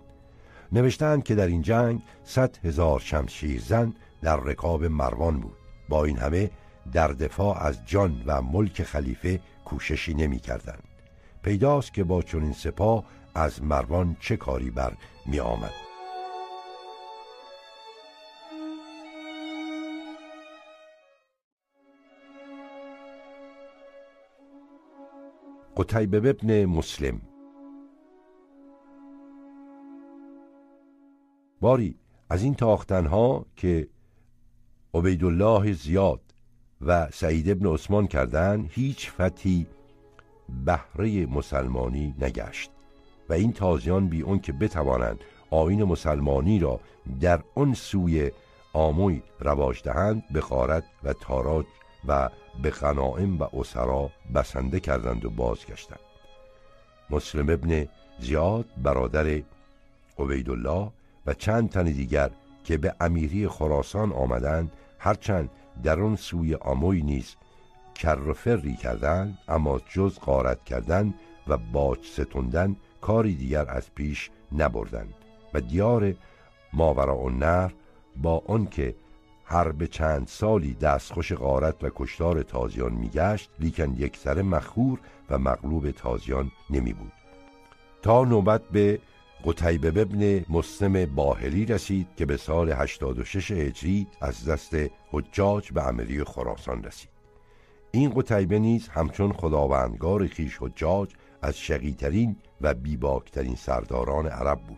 نوشتند که در این جنگ صد هزار شمشیرزن در رکاب مروان بود. با این همه در دفاع از جان و ملک خلیفه کوششی نمی کردند. پیداست که با چنین سپاه از مروان چه کاری بر می آمد. قتیبة بن مسلم. باری از این تاختنها که عبید الله زیاد و سعید ابن عثمان کردند هیچ فتحی بهره مسلمانی نگشت و این تازیان بی اون که بتوانند آیین مسلمانی را در اون سوی آموی رواج دهند به غارت و تاراج و به غنایم و اسرا بسنده کردند و بازگشتند. مسلم ابن زیاد برادر عبیدالله و چند تن دیگر که به امیری خراسان آمدند هرچند در اون سوی آموی نیز کرفری کردند اما جز غارت کردند و باج ستوندن کاری دیگر از پیش نبردند و دیار ماوراءالنهر با آنکه هر به چند سالی دستخوش غارت و کشتار تازیان میگشت لیکن یک سر مخور و مغلوب تازیان نمی بود. تا نوبت به قتیبة بن مسلم باهلی رسید که به سال هشتاد و شش هجری از دست حجاج به امیری خراسان رسید. این قتیبه نیز همچون خداوندگار خویش حجاج از شقی‌ترین و بیباکترین سرداران عرب بود.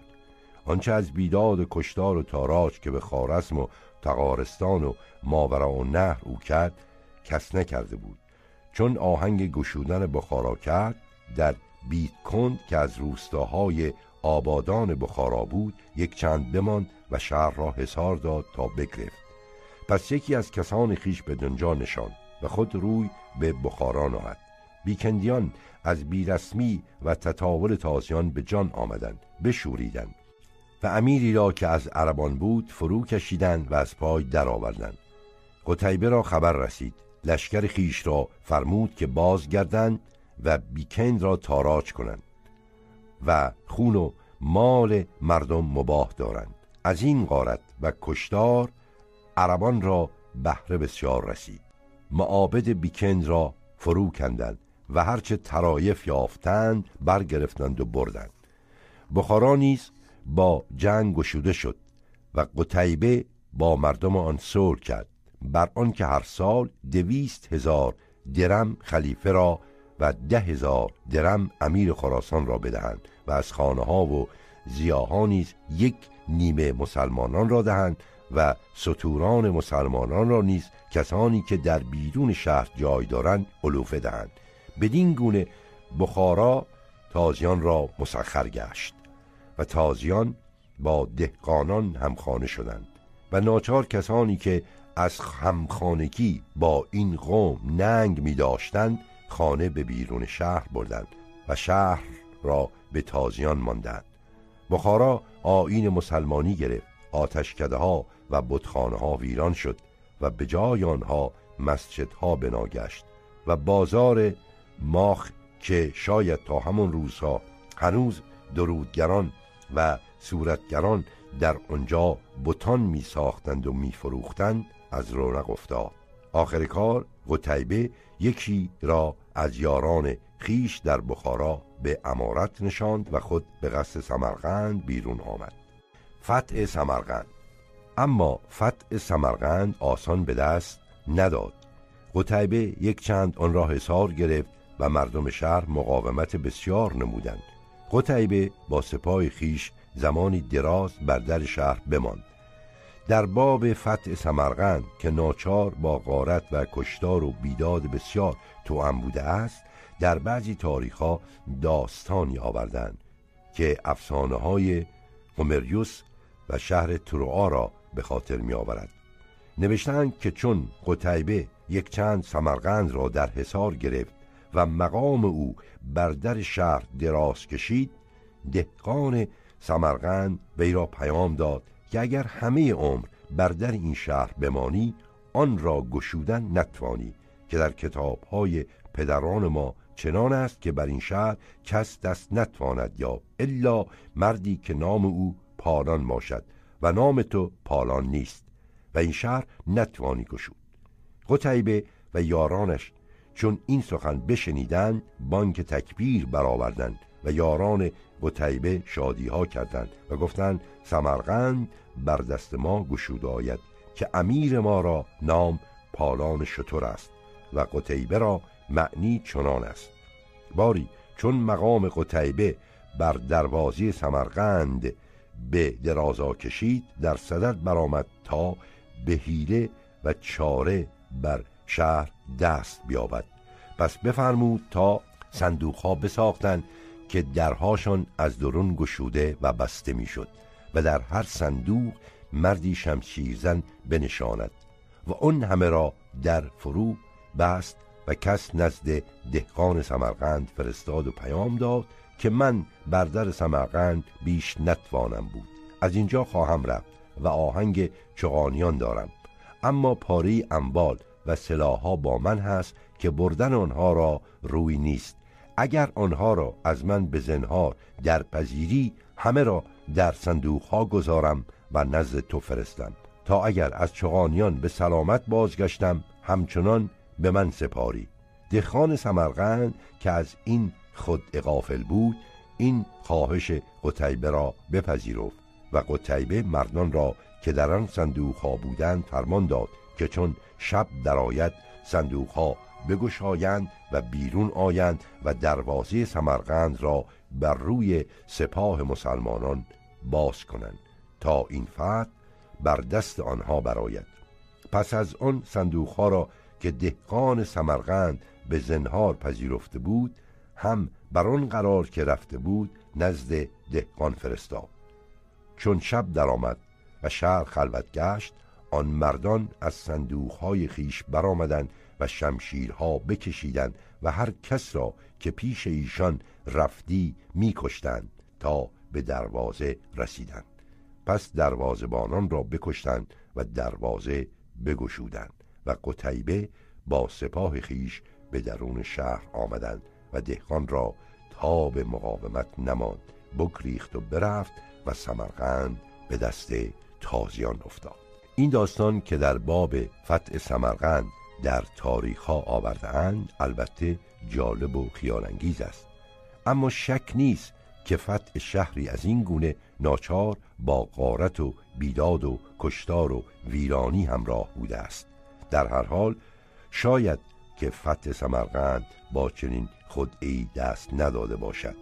آنچه از بیداد و کشتار و تاراج که به خوارزم و تغارستان و ماوراءالنهر او کرد کس نکرده بود. چون آهنگ گشودن بخارا کرد، در بیکند که از روستاهای آبادان بخارا بود یک چند بماند و شهر را حصار داد تا بگرفت. پس یکی از کسان خیش به دنجا نشاند و خود روی به بخارا نهاد. بیکندیان از بیرسمی و تطاول تازیان به جان آمدند، بشوریدند و امیری را که از عربان بود فرو کشیدند و از پای درآوردند. قتیبه را خبر رسید، لشکر خیش را فرمود که بازگردند و بیکند را تاراج کنند و خون و مال مردم مباح دارند. از این غارت و کشتار عربان را بهره بسیار رسید. معابد بیکند را فرو کندند و هرچه ترایف یافتند برگرفتند و بردند. بخارا نیز با جنگ گشوده شد و قتیبه با مردم آن صلح کرد، بر آن که هر سال دویست هزار درم خلیفه را و ده هزار درم امیر خراسان را بدهند و از خانه ها و زیاها نیز یک نیمه مسلمانان را دهند و ستوران مسلمانان را نیز کسانی که در بیرون شهر جای دارند علوفه دهند. بدین گونه بخارا تازیان را مسخر گشت و تازیان با دهقانان همخانه شدند و ناچار کسانی که از همخانگی با این قوم ننگ می داشتند خانه به بیرون شهر بردند و شهر را به تازیان ماندند. بخارا آیین مسلمانی گرفت، آتشکده ها و بتخانه ها ویران شد و به جای آنها مسجد ها بنا گشت و بازار ماخ که شاید تا همون روزها هنوز درودگران و صورتگران در آنجا بتان می ساختند و می فروختند از رونق افتاد. آخر کار قتیبه یکی را از یاران خیش در بخارا به امارت نشاند و خود به قصد سمرقند بیرون آمد. فتح سمرقند. اما فتح سمرقند آسان به دست نداد. قتیبه یک چند آن را حصار گرفت و مردم شهر مقاومت بسیار نمودند. قتیبه با سپاه خیش زمانی دراز بر در شهر بماند. در باب فتح سمرقند که ناچار با غارت و کشتار و بیداد بسیار توأم بوده است، در بعضی تاریخ‌ها داستانی آوردند که افسانه‌های هومریوس و شهر تروآ را به خاطر می‌آورد. نوشتند که چون قتیبه یک چند سمرقند را در حصار گرفت و مقام او بر در شهر دراز کشید، دهقان سمرقند وی را پیام داد که اگر همه عمر بر در این شهر بمانی آن را گشودن نتوانی، که در کتاب‌های پدران ما چنان است که بر این شهر کس دست نتواند یا الا مردی که نام او پالان باشد و نام تو پالان نیست و این شهر نتوانی گشود. قتیبه و یارانش چون این سخن بشنیدند بانگ تکبیر برآوردند و یاران قتیبه شادی ها کردند و گفتند سمرقند بر دست ما گشود آید که امیر ما را نام پالان شتر است و قتیبه را معنی چنان است. باری چون مقام قتیبه بر دروازی سمرقند به درازا کشید، در صدد برآمد تا به حیله و چاره بر شهر دست بیابد. پس بفرمود تا صندوق ها بساختند که درهاشان از درون گشوده و بسته می شد و در هر صندوق مردی شمشیرزن بنشاند و آن همه را در فرو بست و کس نزد دهقان سمرقند فرستاد و پیام داد که من بر در سمرقند بیش نتوانم بود، از اینجا خواهم رفت و آهنگ چغانیان دارم، اما پاره اموال و سلاح‌ها با من هست که بردن آنها را روی نیست. اگر آنها را از من به زنهار در پذیری، همه را در صندوقها گذارم و نزد تو فرستم تا اگر از چغانیان به سلامت بازگشتم همچنان به من سپاری. دهقان سمرقند که از این خود غافل بود این خواهش قتیبه را بپذیرفت و قتیبه مردان را که در آن صندوقها بودند فرمان داد که چون شب درآید صندوقها بگشایند و بیرون آیند و دروازه سمرقند را بر روی سپاه مسلمانان باز کنند تا این فتح بر دست آنها برآید. پس از آن صندوقها را که دهقان سمرقند به زنهار پذیرفته بود، هم بران قرار که رفته بود نزد دهقان فرستاد. چون شب درآمد و شهر خلوت گشت، آن مردان از صندوقهای خیش برآمدند و شمشیرها بکشیدند و هر کس را که پیش ایشان رفتی میکشتند تا به دروازه رسیدند. پس دروازه‌بانان را بکشتند و دروازه بگشودند و قتیبه با سپاه خیش به درون شهر آمدند و دهقان را تا به مقاومت نماند، بگریخت و برفت و سمرقند به دست تازیان افتاد. این داستان که در باب فتح سمرقند در تاریخ‌ها آورده‌اند البته جالب و خیال‌انگیز است، اما شک نیست که فتح شهری از این گونه ناچار با غارت و بیداد و کشتار و ویرانی همراه بوده است. در هر حال شاید که فتح سمرقند با چنین خدعه‌ای دست نداده باشد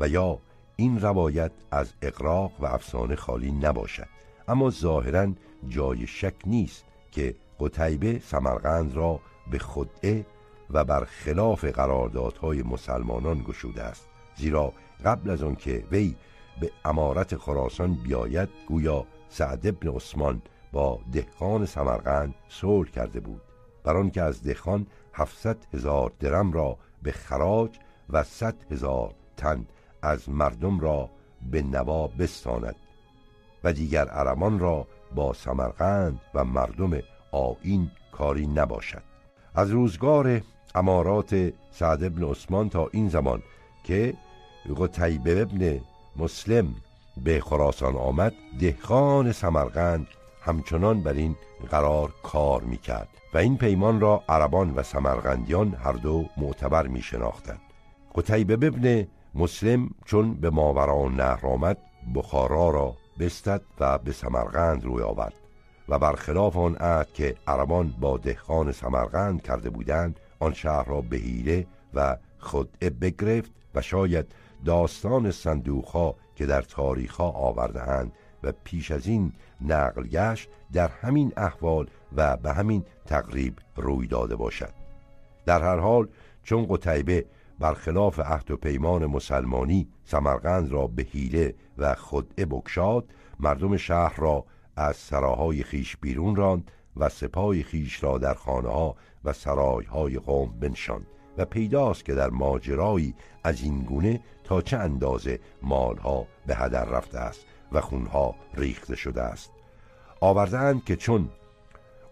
و یا این روایت از اغراق و افسانه خالی نباشد، اما ظاهراً جای شک نیست که قتیبه سمرقند را به خدعه و برخلاف قراردادهای مسلمانان گشوده است، زیرا قبل از آن که وی به امارت خراسان بیاید گویا سعد ابن عثمان با دهقان سمرقند صلح کرده بود، بر آنکه از دهقان هفتصد هزار درم را به خراج و صد هزار تن از مردم را به نوا بستاند و دیگر ارمان را با سمرقند و مردم آیین کاری نباشد. از روزگار امارات سعد ابن عثمان تا این زمان که قتیبه بن مسلم به خراسان آمد، دهقان سمرقند همچنان بر این قرار کار میکرد و این پیمان را عربان و سمرقندیان هر دو معتبر میشناختند. قتیبه بن مسلم چون به ماوراءالنهر آمد، بخارا را بستد و به سمرقند روی آورد و برخلاف آن عهد که عربان با دهقان سمرقند کرده بودند، آن شهر را به حیله و خدعه بگرفت و شاید داستان صندوق‌ها که در تاریخ‌ها آورده‌اند و پیش از این نقل گشت در همین احوال و به همین تقریب روی داده باشد. در هر حال چون قتیبه برخلاف عهد و پیمان مسلمانی سمرقند را به حیله و خدعه بگشاد، مردم شهر را از سراهای خیش بیرون راند و سپاه خیش را در خانه‌ها و سرای‌های قوم بنشاند و پیداست که در ماجرایی از این گونه تا چه اندازه مالها به هدر رفته است و خونها ریخته شده است. آوردند که چون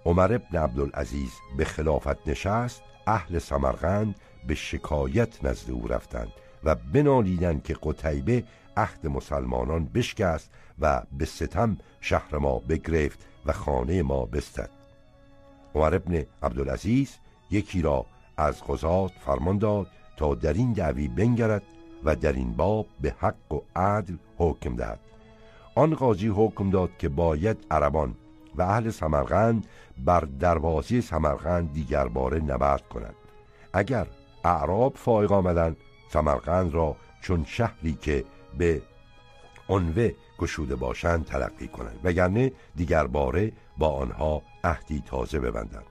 عمر بن عبدالعزیز به خلافت نشست، اهل سمرقند به شکایت نزد او رفتند و بنالیدند که قتیبه عهد مسلمانان بشکست و به ستم شهر ما بگرفت و خانه ما بستد. عمر بن عبدالعزیز یکی را از قضات فرمان داد تا در این دعوی بنگرد و در این باب به حق و عدل حکم داد. آن قاضی حکم داد که باید عربان و اهل سمرقند بر دروازه سمرقند دیگر باره نبرد کنند. اگر اعراب فائق آمدند، سمرقند را چون شهری که به عنوه گشوده باشند تلقی کنند، وگرنه دیگر باره با آنها عهدی تازه ببندند.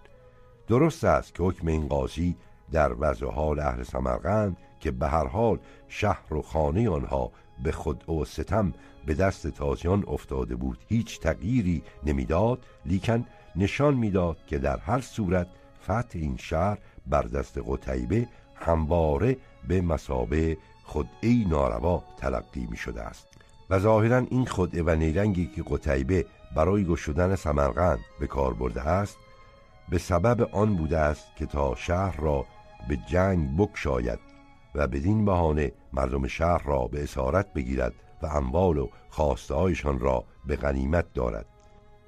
درست است که حکم این قاضی در وضع حال اهل سمرقند که به هر حال شهر و خانه آنها به خود و ستم به دست تازیان افتاده بود هیچ تغییری نمیداد، لیکن نشان میداد که در هر صورت فتح این شهر بر دست قتیبه همواره به مثابه خدعه‌ای ناروا تلقی می شده است و ظاهرا این خدعه و نیرنگی که قتیبه برای گشودن سمرقند به کار برده است به سبب آن بوده است که تا شهر را به جنگ بکشاید و بدین بهانه مردم شهر را به اسارت بگیرد و اموال و خواسته‌هایشان را به غنیمت دارد.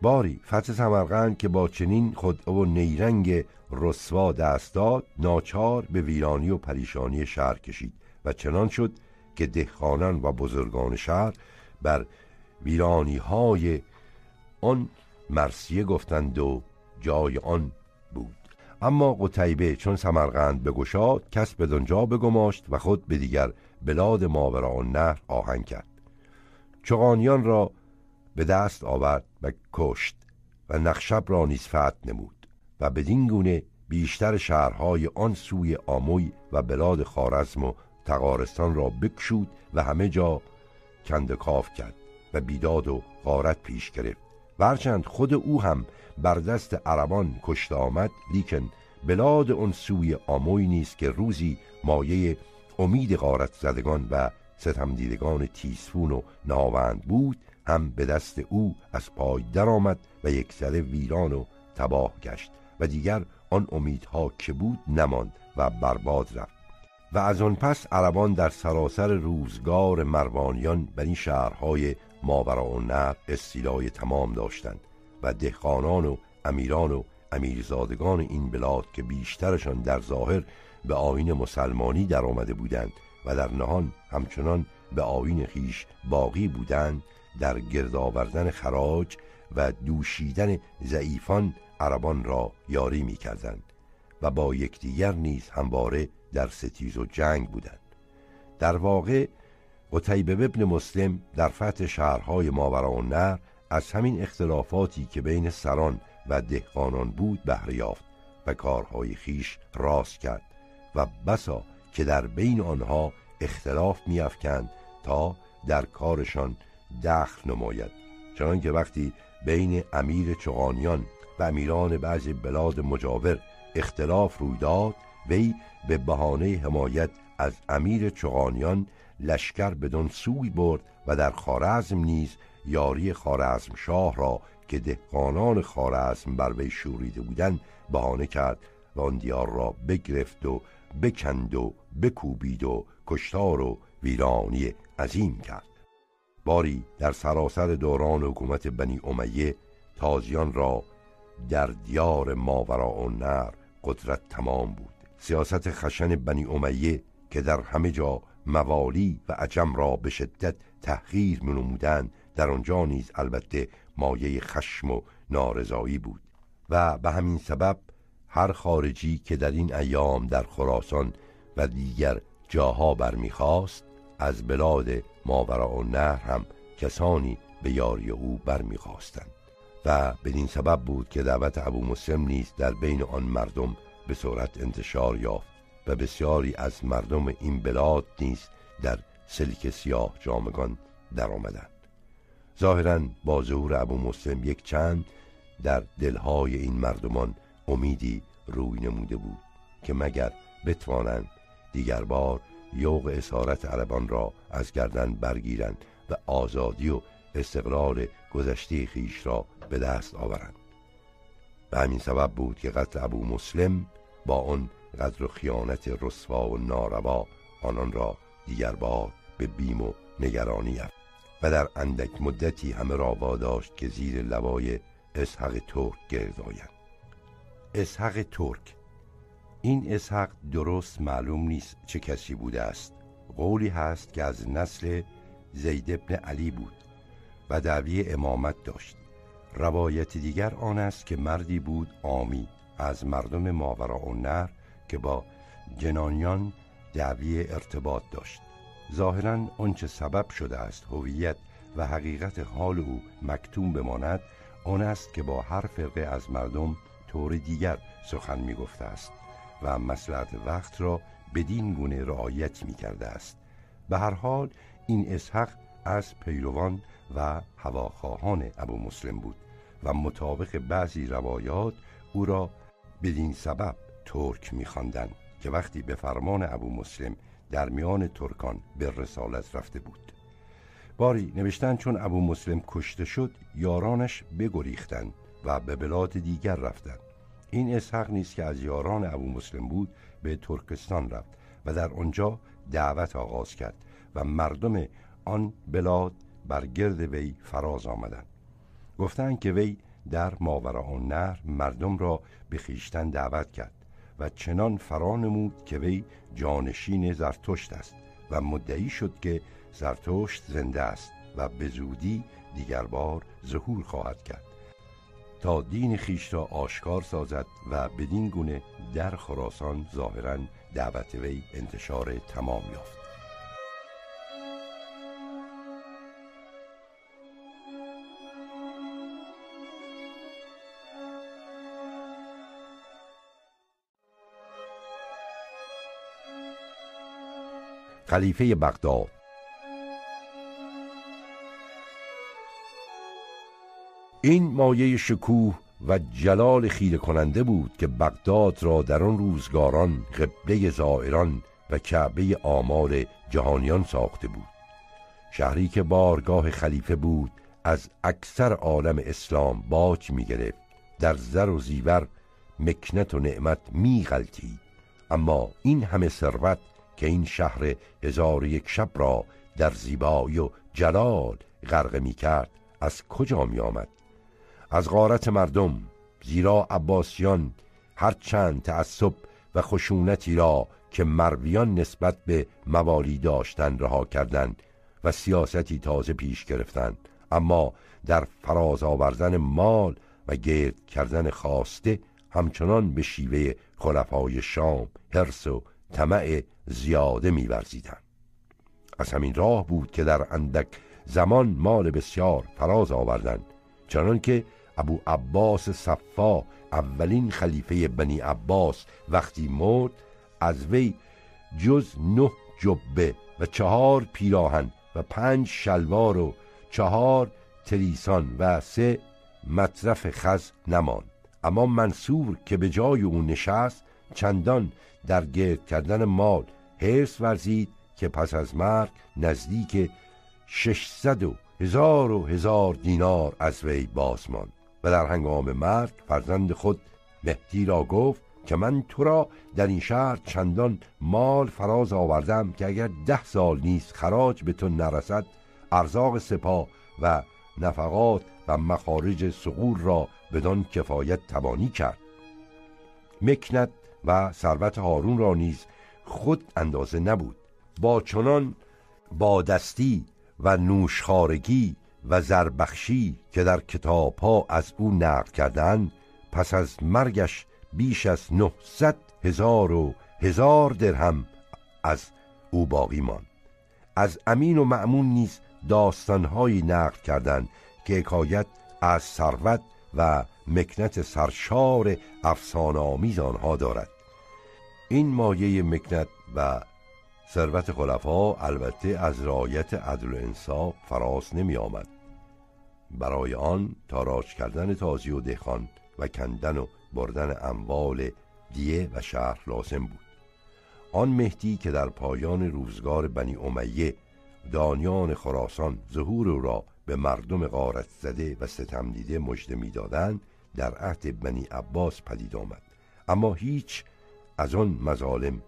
باری فتح سمرقند که با چنین خدعه و نیرنگ رسوا دست داد، ناچار به ویرانی و پریشانی شهر کشید و چنان شد که دهقانان و بزرگان شهر بر ویرانی‌های آن مرثیه گفتند و جای آن بود. اما قتیبه چون سمرقند بگشاد، کس بدانجا بگماشت و خود به دیگر بلاد ماوراءالنهر آهنگ کرد. چغانیان را به دست آورد و کشت و نخشب را نیز فتح نمود و بدین گونه بیشتر شهرهای آن سوی آموی و بلاد خوارزم و تغارستان را بکشود و همه جا کندکاف کرد و بیداد و غارت پیش گرفت. هرچند خود او هم بر دست عربان کشته آمد، لیکن بلاد آن سوی آموی نیست که روزی مایه امید غارت زدگان و ستم دیدگان تیسفون و ناوند بود، هم به دست او از پای درآمد و یک سره ویران و تباه گشت و دیگر آن امیدها که بود نماند و برباد رفت. و از آن پس عربان در سراسر روزگار مروانیان بر این شهرهای ماوراءالنهر استیلای تمام داشتند و دهقانان و امیران و امیرزادگان این بلاد که بیشترشان در ظاهر به آیین مسلمانی در آمده بودند و در نهان همچنان به آیین خیش باقی بودند، در گرد آوردن خراج و دوشیدن ضعیفان عربان را یاری می کردند و با یکدیگر نیز همواره در ستیز و جنگ بودند. در واقع قتیبه بن مسلم در فتح شهرهای ماوراءالنهر از همین اختلافاتی که بین سران و دهقانان بود بهره یافت و کارهای خیش راست کرد و بسا که در بین آنها اختلاف می‌افکند تا در کارشان دخل نماید، چنان که وقتی بین امیر چغانیان و امیران بعضی بلاد مجاور اختلاف روی داد، وی به بهانه حمایت از امیر چغانیان لشکر بدون سوی برد و در خوارزم نیز یاری خوارزم شاه را که دهقانان خوارزم بر وی شوریده بودند بهانه کرد و آن دیار را بگرفت و بکند و بکوبید و کشتار و ویرانی عظیم کرد. باری در سراسر دوران حکومت بنی امیه تازیان را در دیار ماوراءالنهر قدرت تمام بود. سیاست خشن بنی امیه که در همه جا موالی و عجم را به شدت تحقیر می‌نمودند، در آنجا نیز البته مایه خشم و نارضایی بود و به همین سبب هر خارجی که در این ایام در خراسان و دیگر جاها برمیخواست، از بلاد ماوراءالنهر هم کسانی به یاری او برمیخواستند و بدین سبب بود که دعوت ابو مسلم نیز در بین آن مردم به سرعت انتشار یافت و بسیاری از مردم این بلاد نیز در سلک سیاه جامگان در آمدند. ظاهراً با ظهور ابو مسلم یک چند در دلهای این مردمان امیدی روی نموده بود که مگر بتوانند دیگر بار یوغ اسارت عربان را از گردن برگیرند و آزادی و استقلال گذشته خیش را به دست آورند. به همین سبب بود که قتل ابو مسلم با آن قدر خیانت رسوا و ناروا آنان را دیگر بار به بیم و نگرانی افت و در اندک مدتی همه را واداشت که زیر لوای اسحق ترک گرد آیند. اسحق ترک، این اسحق درست معلوم نیست چه کسی بوده است. قولی هست که از نسل زید ابن علی بود و دعوی امامت داشت. روایت دیگر آن است که مردی بود عامی از مردم ماوراءالنهر که با جنانیان دعوی ارتباط داشت. ظاهراً آنچه سبب شده است هویت و حقیقت حال او مکتوم بماند، آن است که با هر فرقه از مردم طور دیگر سخن می گفته است و مصلحت وقت را بدین گونه رعایت می کرده است. به هر حال این اسحق از پیروان و هواخواهان ابو مسلم بود و مطابق بعضی روایات او را بدین سبب ترک می خواندند که وقتی به فرمان ابو مسلم در میان ترکان به رسالت رفته بود. باری نوشتن چون ابو مسلم کشته شد یارانش بگریختند و به بلاد دیگر رفتند. این اسحق نیست که از یاران ابو مسلم بود به ترکستان رفت و در آنجا دعوت آغاز کرد و مردم آن بلاد بر گرد وی فراز آمدند. گفتند که وی در ماوراءالنهر مردم را به خویشتن دعوت کرد و چنان فرا نمود که وی جانشین زرتشت است و مدعی شد که زرتشت زنده است و به زودی دیگر بار ظهور خواهد کرد تا دین خویش را آشکار سازد و بدین گونه در خراسان ظاهراً دعوت وی انتشار تمام یافت. خلیفه بغداد. این مایه شکوه و جلال خیره کننده بود که بغداد را در آن روزگاران قبله زائران و کعبه آمال جهانیان ساخته بود. شهری که بارگاه خلیفه بود از اکثر عالم اسلام باج می گرفت، در زر و زیور مکنت و نعمت می غلطید. اما این همه ثروت که این شهر هزار و یک شب را در زیبایی و جلال غرق می کرد از کجا می آمد؟ از غارت مردم، زیرا عباسیان هر چند تعصب و خشونتی را که مرویان نسبت به موالی داشتند رها کردند و سیاستی تازه پیش گرفتند، اما در فراز آوردن مال و گرد کردن خواسته همچنان به شیوه خلفای شام حرص و طمع زیاده می‌ورزیدند. از همین راه بود که در اندک زمان مال بسیار فراز آوردند، چنان که ابو عباس صفا اولین خلیفه بنی عباس وقتی مرد از وی جز نه جبه و چهار پیراهن و پنج شلوار و چهار تریسان و سه مطرف خز نماند. اما منصور که به جای او نشست چندان در گرد کردن مال حرص ورزید که پس از مرگ نزدیک ششصد و هزار و هزار دینار از وی باز ماند و در هنگام مرگ فرزند خود مهدی را گفت که من تو را در این شهر چندان مال فراز آوردم که اگر ده سال نیست خراج به تو نرسد ارزاق سپاه و نفقات و مخارج صقور را بدان کفایت توانی کرد. مکنت و ثروت هارون را نیز خود اندازه نبود، با چنان با دستی و نوشخارگی و زربخشی که در کتاب‌ها از او نقل کردند پس از مرگش بیش از نهصد هزار و هزار درهم از او باقی ماند. از امین و مأمون نیز داستان‌هایی نقل کردند که حکایت از ثروت و مکنت سرشار افسانه‌آمیز آنها دارد. این مایه مکنت و ثروت خلفا البته از رعایت عدل و انصاف فراس نمی آمد. برای آن تاراج کردن تازی و دهخان و کندن و بردن اموال دیه و شهر لازم بود. آن مهدی که در پایان روزگار بنی امیه دانیان خراسان ظهور را به مردم غارت زده و ستم دیده مژده می دادن در عهد بنی عباس پدید آمد، اما هیچ از آن مظالم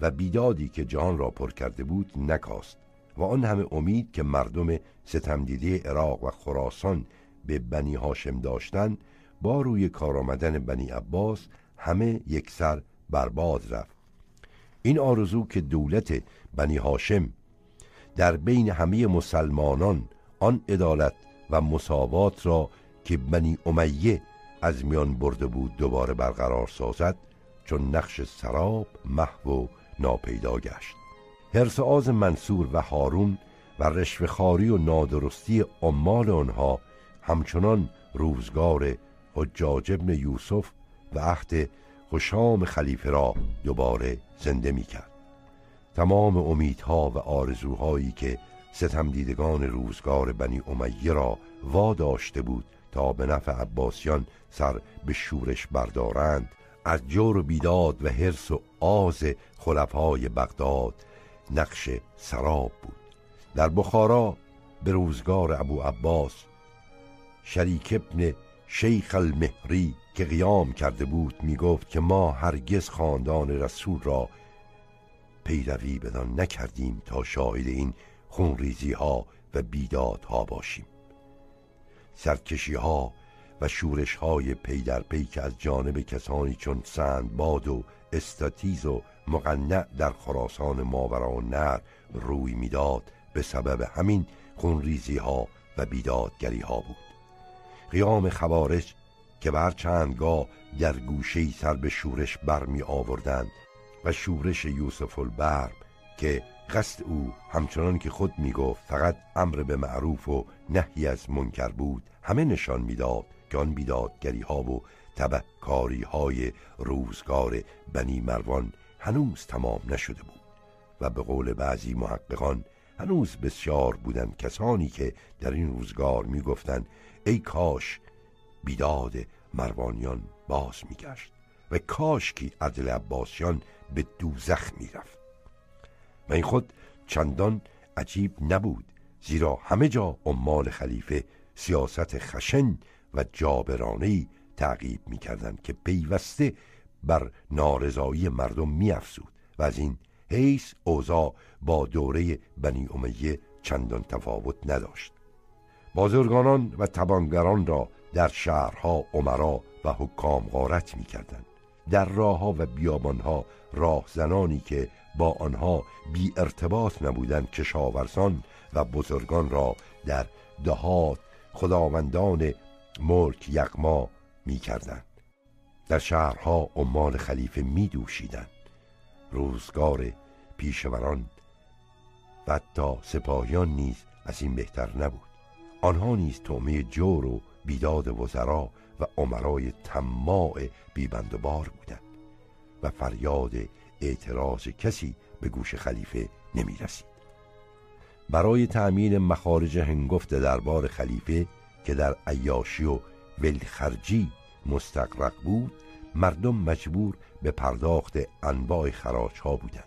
و بیدادی که جهان را پر کرده بود نکاست و آن همه امید که مردم ستمدیده عراق و خراسان به بنی هاشم داشتند با روی کار آمدن بنی عباس همه یک سر برباد رفت. این آرزو که دولت بنی هاشم در بین همه مسلمانان آن عدالت و مساوات را که بنی امیه از میان برده بود دوباره برقرار سازد چون نقش سراب محو ناپیدا گشت. حرص آز منصور و هارون و رشوه‌خواری و نادرستی عمال آنها همچنان روزگار حجاج ابن یوسف و عهد هشام خلیفه را دوباره زنده می کرد. تمام امیدها و آرزوهایی که ستمدیدگان روزگار بنی امیه را واداشته بود تا به نفع عباسیان سر به شورش بردارند از جور و بیداد و حرص و آز خلفای بغداد نقش سراب بود. در بخارا به روزگار ابو عباس شریک ابن شیخ المهری که قیام کرده بود می گفت که ما هرگز خاندان رسول را پیروی بدان نکردیم تا شاهد این خونریزی ها و بیداد ها باشیم. سرکشی ها و شورش های پی در پی که از جانب کسانی چون سندباد و استاتیز و مقنع در خراسان ماوراءالنهر روی میداد به سبب همین خونریزی ها و بیدادگری ها بود. قیام خوارج که بر چندگاه در گوشه‌ای سر به شورش برمی آوردند و شورش یوسف البرم که قصد او همچنان که خود میگفت فقط امر به معروف و نهی از منکر بود همه نشان میداد که آن بیدادگری ها و تبهکاری های روزگار بنی مروان هنوز تمام نشده بود. و به قول بعضی محققان هنوز بسیار بودند کسانی که در این روزگار می گفتند ای کاش بیداد مروانیان باز می گشت و کاش که عدل عباسیان به دوزخ می رفت. و این خود چندان عجیب نبود، زیرا همه جا عمال خلیفه سیاست خشن و جابرانهی تعقیب می کردند که پیوسته بر نارضایی مردم می افزود و از این حیث اوضاع با دوره بنی امیه چندان تفاوت نداشت. بازرگانان و تبانگران را در شهرها عمرا و حکام غارت می کردند. در راهها و بیابانها راهزنانی که با آنها بی ارتباط نبودند، کشاورزان و بزرگان را در دهات خداوندان ملک یغما می کردند. در شهرها عمال خلیفه می دوشیدند. روزگار پیشوران و حتی سپاهیان نیز از این بهتر نبود. آنها نیز طعمه جور و بیداد وزرا و عمرای طماع بیبندوبار بودند و فریاد اعتراض کسی به گوش خلیفه نمی رسید. برای تأمین مخارج هنگفت دربار خلیفه که در عیاشی و ولخرجی مستغرق بود، مردم مجبور به پرداخت انواع خراج‌ها بودند.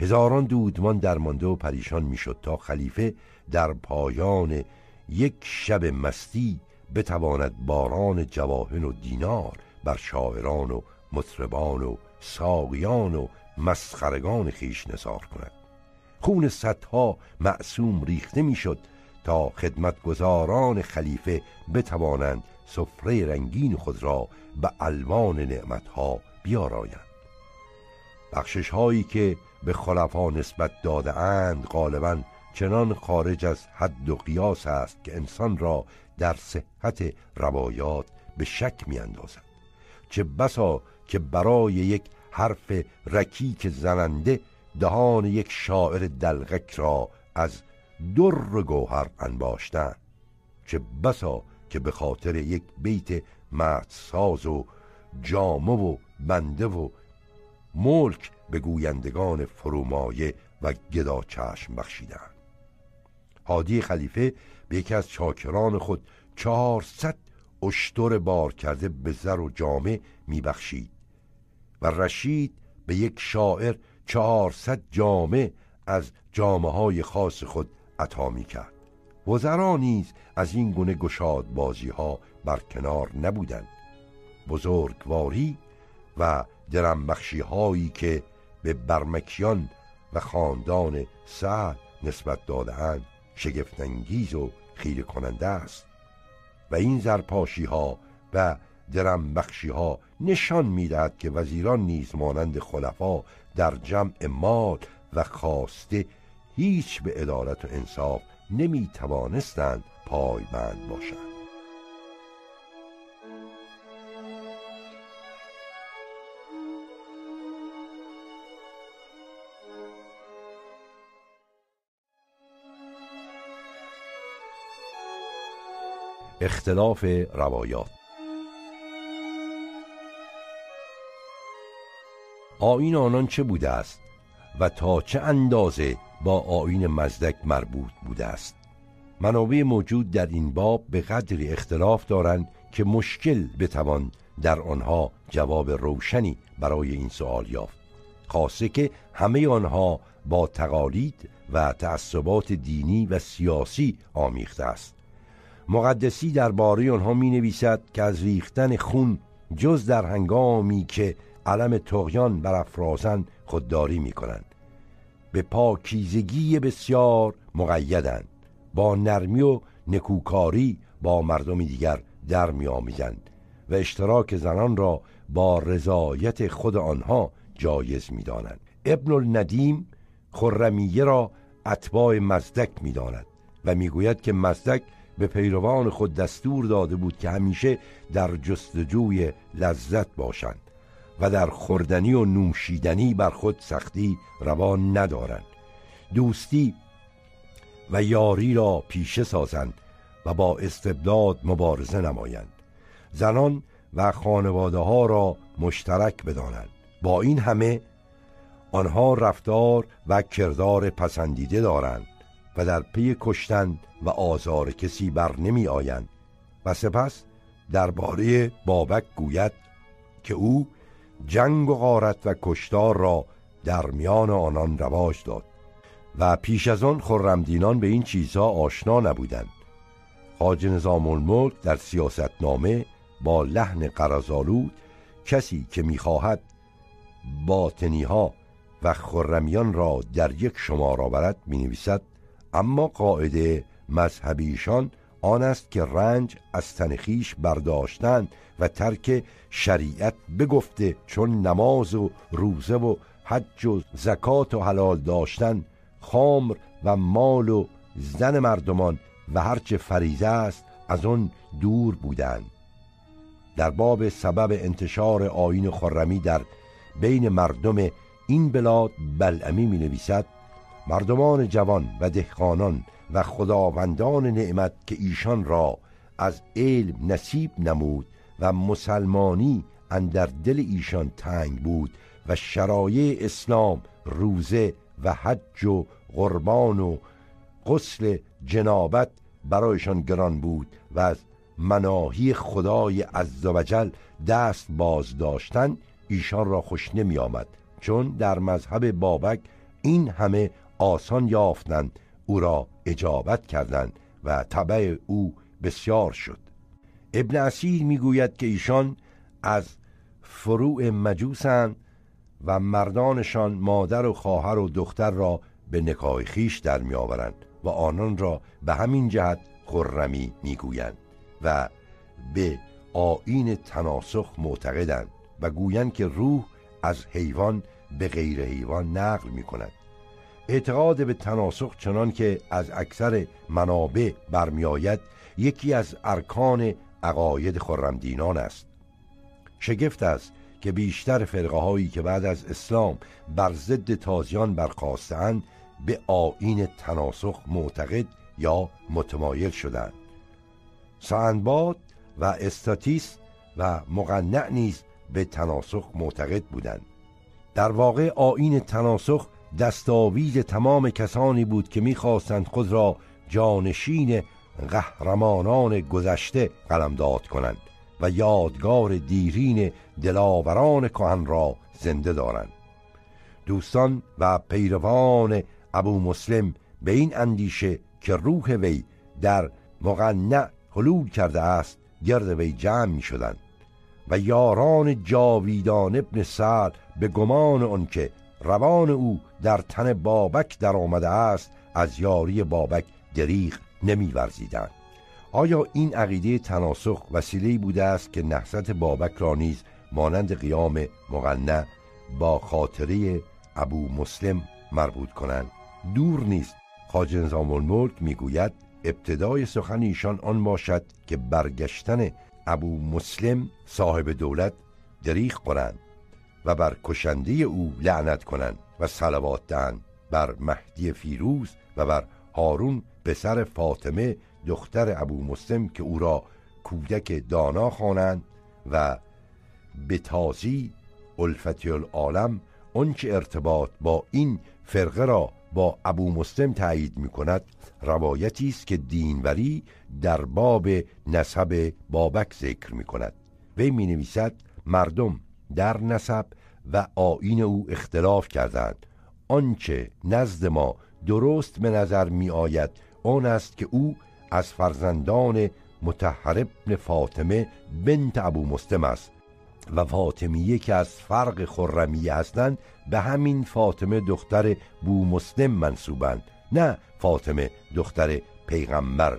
هزاران دودمان درمانده و پریشان میشد تا خلیفه در پایان یک شب مستی بتواند باران جواهر و دینار بر شاعران و مطربان و ساقیان و مسخرگان خیش نثار کند. خون صدها معصوم ریخته میشد تا خدمتگزاران خلیفه بتوانند سفره رنگین خود را به الوان نعمتها بیارایند. بخشش هایی که به خلفا نسبت داده اند غالباً چنان خارج از حد و قیاس است که انسان را در صحت روایات به شک می اندازد. چه بسا که برای یک حرف رکیک زننده دهان یک شاعر دلغک را از در گوهر انباشتن، چه بسا که به خاطر یک بیت مردساز و جامه و بنده و ملک به گویندگان فرومایه و گدا چشم بخشیدن. هادی خلیفه به یکی از چاکران خود چهارصد اشتر بار کرده به زر و جامه میبخشید و رشید به یک شاعر چهارصد جامه از جامه‌های خاص خود عطا می‌کرد. وزرا نیز از این گونه گشادبازی‌ها بر کنار نبودند. بزرگواری و درمبخشی‌هایی که به برمکیان و خاندان سعد نسبت داده‌اند شگفت‌انگیز و خیره کننده است و این زرپاشی‌ها و درمبخشی‌ها نشان می‌دهد که وزیران نیز مانند خلفا در جمع مال و خواسته هیچ به عدالت و انصاف نمی توانستند پایبند باشند. اختلاف روایات. آیین آنان چه بوده است و تا چه اندازه با آیین مزدک مربوط بوده است؟ منابع موجود در این باب به قدری اختلاف دارند که مشکل بتوان در آنها جواب روشنی برای این سوال یافت، خاصه که همه آنها با تقالید و تعصبات دینی و سیاسی آمیخته است. مقدسی درباره آنها می نویسد که از ریختن خون جز در هنگامی که علم طغیان برافرازند خودداری می کنند. به پاکیزگی بسیار مقیدند، با نرمی و نکوکاری با مردم دیگر در می آمیزند و اشتراک زنان را با رضایت خود آنها جایز می دانند. ابن الندیم خرمیه را اتباع مزدک می داند و می گوید که مزدک به پیروان خود دستور داده بود که همیشه در جستجوی لذت باشند و در خوردنی و نوشیدنی بر خود سختی روا ندارند، دوستی و یاری را پیشه سازند و با استبداد مبارزه نمایند، زنان و خانواده ها را مشترک بدانند. با این همه آنها رفتار و کردار پسندیده دارند و در پی کشتن و آزار کسی بر نمی آیند. و سپس درباره بابک گوید که او جنگ و غارت و کشتار را در میان آنان رواج داد و پیش از آن خرمدینان به این چیزها آشنا نبودند. خواجه نظامالملک در سیاستنامه با لحن غرض‌آلود کسی که می‌خواهد باطنی‌ها و خرمیان را در یک شمار آورد می‌نویسد: اما قاعده مذهبیشان آن است که رنج از تن خویش برداشتن و ترک شریعت بگفته، چون نماز و روزه و حج و زکات و حلال داشتن، خمر و مال و زن مردمان و هرچه فریضه است از آن دور بودند. در باب سبب انتشار آیین خرمی در بین مردم این بلاد بلعمی می نویسد: مردمان جوان و دهقانان و خداوندان نعمت که ایشان را از علم نصیب نمود و مسلمانی اندر دل ایشان تنگ بود و شرایع اسلام روزه و حج و قربان و غسل جنابت برایشان گران بود و از مناهی خدای عزوجل دست باز داشتن ایشان را خوش نمی آمد، چون در مذهب بابک این همه آسان یافتند، او را اجابت کردند و تبع او بسیار شد. ابن اسیر میگوید که ایشان از فروع مجوسند و مردانشان مادر و خواهر و دختر را به نکاح خیش در می آورند و آنان را به همین جهت خرمی میگویند و به آیین تناسخ معتقدند و گویند که روح از حیوان به غیر حیوان نقل می کند. اعتقاد به تناسخ چنان که از اکثر منابع برمی آید یکی از ارکان عقاید خرمدینان است. شگفت است که بیشتر فرقه هایی که بعد از اسلام بر ضد تازیان برخاستند به آیین تناسخ معتقد یا متمایل شدند. سندباد و استاتیس و مقنع نیز به تناسخ معتقد بودند. در واقع آیین تناسخ دستاویز تمام کسانی بود که می‌خواستند خود را جانشین قهرمانان گذشته قلمداد کنند و یادگار دیرین دلاوران کهن را زنده دارند. دوستان و پیروان ابو مسلم به این اندیشه که روح وی در مقنع حلول کرده است گرد وی جمع می‌شدند و یاران جاویدان ابن سعد به گمان آن که روان او در تن بابک در آمده است از یاری بابک دریغ نمی ورزیدند. آیا این عقیده تناسخ وسیله‌ای بوده است که نهضت بابک را نیز مانند قیام مقنع با خاطره ابو مسلم مربوط کنند؟ دور نیست. خواجه نظامالملک میگوید ابتدای سخن ایشان آن باشد که برگشتن ابو مسلم صاحب دولت دریغ کنند و بر کشنده او لعنت کنند و صلوات دهند بر مهدی فیروز و بر هارون پسر فاطمه دختر ابو مسلم که او را کودک دانا خوانند و به تازی الفتی العالم آنچه ارتباط با این فرقه را با ابو مسلم تأیید می کند روایتی است که دینوری در باب نسب بابک ذکر می کند. وی می نویسد مردم در نسب و آیین او اختلاف کردند. آنچه نزد ما درست به نظر می آید آن است که او از فرزندان مطهر بن فاطمه بنت ابو مسلم است و فاطمیه که از فرق خرمیه هستند به همین فاطمه دختر بو مسلم منسوبند، نه فاطمه دختر پیغمبر.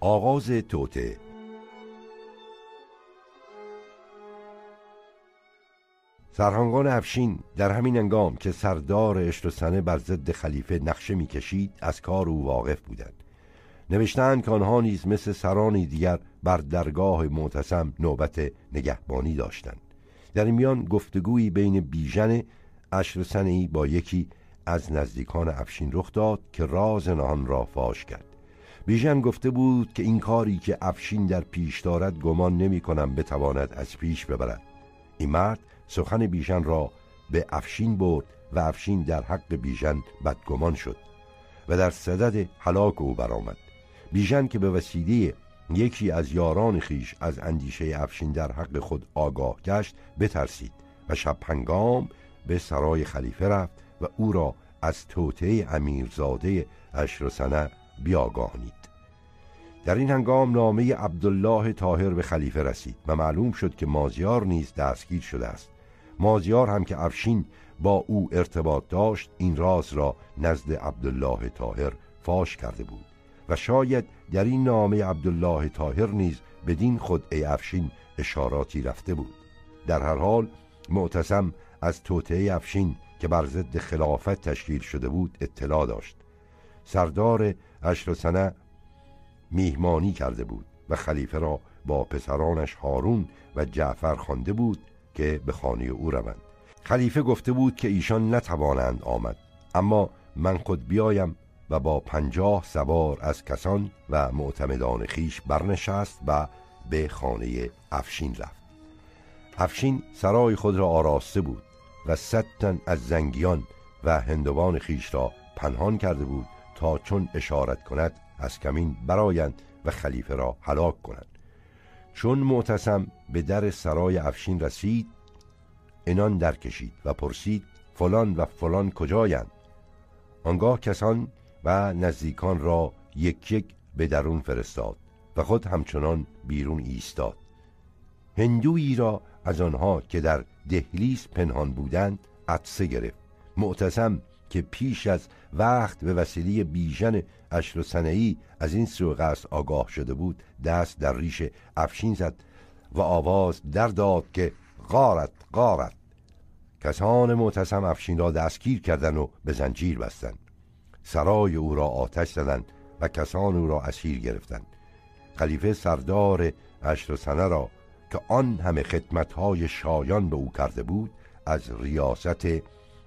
آغاز توطئه. سرهنگان افشین در همین هنگام که سردار اشترسنه بر ضد خلیفه نقشه میکشید از کار او واقف بودند. نوشتند که آنها نیز مثل سرانی دیگر بر درگاه معتصم نوبت نگهبانی داشتند. در این میان گفتگویی بین بیژن اشترسنه‌ای با یکی از نزدیکان افشین رخ داد که راز نهان را فاش کرد. بیژن گفته بود که این کاری که افشین در پیش دارد گمان نمی کنم بتواند از پیش ببرد. این مرد سخن بیژن را به افشین برد و افشین در حق بیژن بدگمان شد و در صدد هلاک او برآمد. بیژن که به وسیله یکی از یاران خیش از اندیشه افشین در حق خود آگاه گشت بترسید و شب هنگام به سرای خلیفه رفت و او را از توطئه امیرزاده عشرسنه بیاگاهانید. در این هنگام نامه عبدالله طاهر به خلیفه رسید و معلوم شد که مازیار نیز دستگیر شده است. مازیار هم که افشین با او ارتباط داشت این راز را نزد عبدالله طاهر فاش کرده بود و شاید در این نامه عبدالله طاهر نیز بدین خدعه افشین اشاراتی رفته بود. در هر حال معتصم از توطئه افشین که بر ضد خلافت تشکیل شده بود اطلاع داشت. سردار عشرسنه میهمانی کرده بود و خلیفه را با پسرانش هارون و جعفر خوانده بود که به خانه او روند. خلیفه گفته بود که ایشان نتوانند آمد، اما من خود بیایم و با پنجاه سوار از کسان و معتمدان خیش برنشست و به خانه افشین رفت. افشین سرای خود را آراسته بود و صد تن از زنگیان و هندوان خیش را پنهان کرده بود تا چون اشارت کند از کمین برآیند و خلیفه را هلاک کنند. چون معتصم به در سرای افشین رسید اینان در کشید و پرسید فلان و فلان کجایند؟ آنگاه کسان و نزدیکان را یک یک به درون فرستاد و خود همچنان بیرون ایستاد. هندویی را از آنها که در دهلیز پنهان بودند عطسه گرفت. معتصم که پیش از وقت به وسیله بیژن عشرسنه‌ای از این سوء قصد آگاه شده بود دست در ریش افشین زد و آواز در داد که غارت غارت. کسان معتصم افشین را دستگیر کردند و به زنجیر بستند، سرای او را آتش زدند و کسان او را اسیر گرفتند. خلیفه سردار عشرسنه را که آن همه خدمت‌های شایان به او کرده بود از ریاست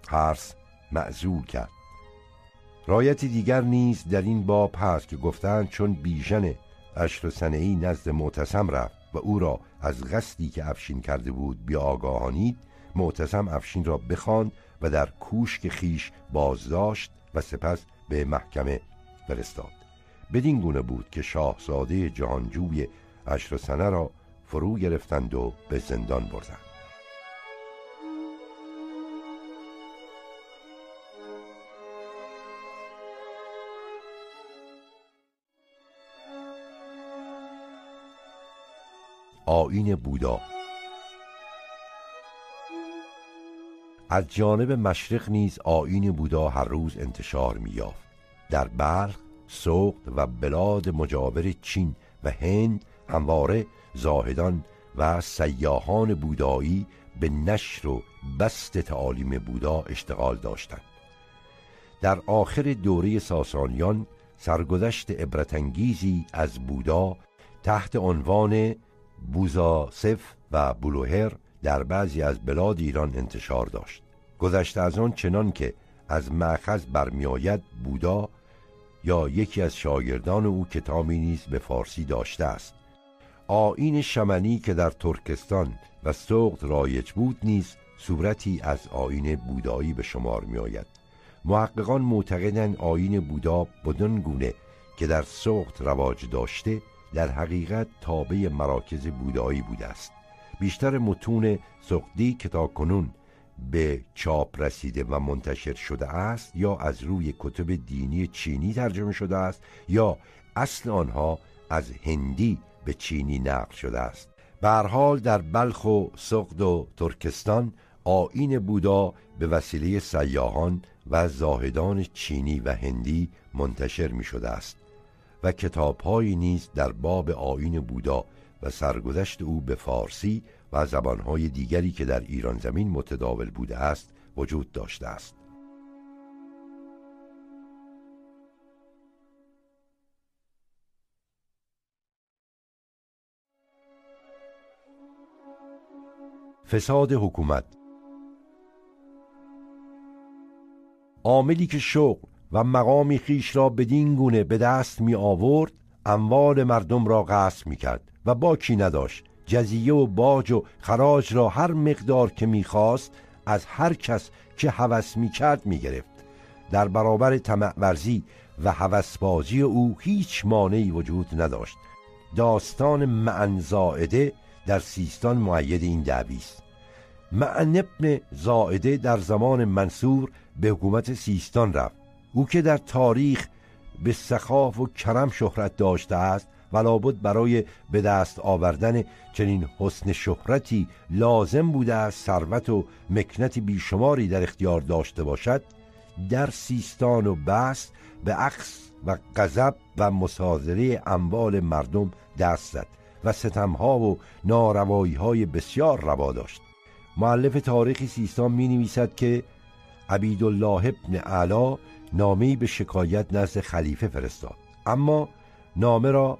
حرس معزول کرد. رایت دیگر نیز در این باب هست که گفتند چون بیژن عشرسنه‌ای نزد معتصم رفت و او را از قصدی که افشین کرده بود بیاگاهانید، معتصم افشین را بخواند و در کوشک خیش بازداشت و سپس به محکمه فرستاد. بدین گونه بود که شاهزاده جهانجوی عشرسنه را فرو گرفتند و به زندان بردند. آیین بودا. از جانب مشرق نیز آیین بودا هر روز انتشار می‌یافت. در بلخ، سوخت و بلاد مجاور چین و هند همواره زاهدان و سیاحان بودایی به نشر و بست تعالیم بودا اشتغال داشتند. در آخر دوره ساسانیان سرگذشت عبرت‌انگیزی از بودا تحت عنوان بوزاسف و بلوهر در بعضی از بلاد ایران انتشار داشت. گذشته از آن چنان که از مأخذ برمی آید بودا یا یکی از شاگردان او کتابی نیز به فارسی داشته است. آیین شمنی که در ترکستان و سوقت رایج بود نیز صورتی از آیین بودایی به شمار می آید. محققان معتقدند آیین بودا بدان گونه که در سوقت رواج داشته در حقیقت تابع مراکز بودایی بوده است. بیشتر متون سقدی که تاکنون به چاپ رسیده و منتشر شده است یا از روی کتب دینی چینی ترجمه شده است یا اصل آنها از هندی به چینی نقل شده است. به هر حال در بلخ و سقد و ترکستان آیین بودا به وسیله سیاحان و زاهدان چینی و هندی منتشر می شده است و کتاب‌هایی نیز در باب آیین بودا و سرگذشت او به فارسی و زبان‌های دیگری که در ایران زمین متداول بوده است وجود داشته است. فساد حکومت. عاملی که شغل و مقامی خیش را بدین گونه به دست می آورد اموال مردم را غصب می کرد و باکی نداشت. جزیه و باج و خراج را هر مقدار که می خواست از هر کس که هوس می کرد می گرفت. در برابر طمع ورزی و هوسبازی او هیچ مانعی وجود نداشت. داستان معن زائده در سیستان مؤید این دعوی است. معن ابن زائده در زمان منصور به حکومت سیستان رفت. او که در تاریخ به سخاف و کرم شهرت داشته است و لابد برای به دست آوردن چنین حسن شهرتی لازم بوده است ثروت و مکنت بیشماری در اختیار داشته باشد، در سیستان و بست به عکس و غضب و مصادره اموال مردم دست زد و ستمها و نارواایی‌های بسیار روا داشت. مؤلف تاریخ سیستان می‌نویسد که عبید الله ابن علا نامه‌ای به شکایت نزد خلیفه فرستاد، اما نامه را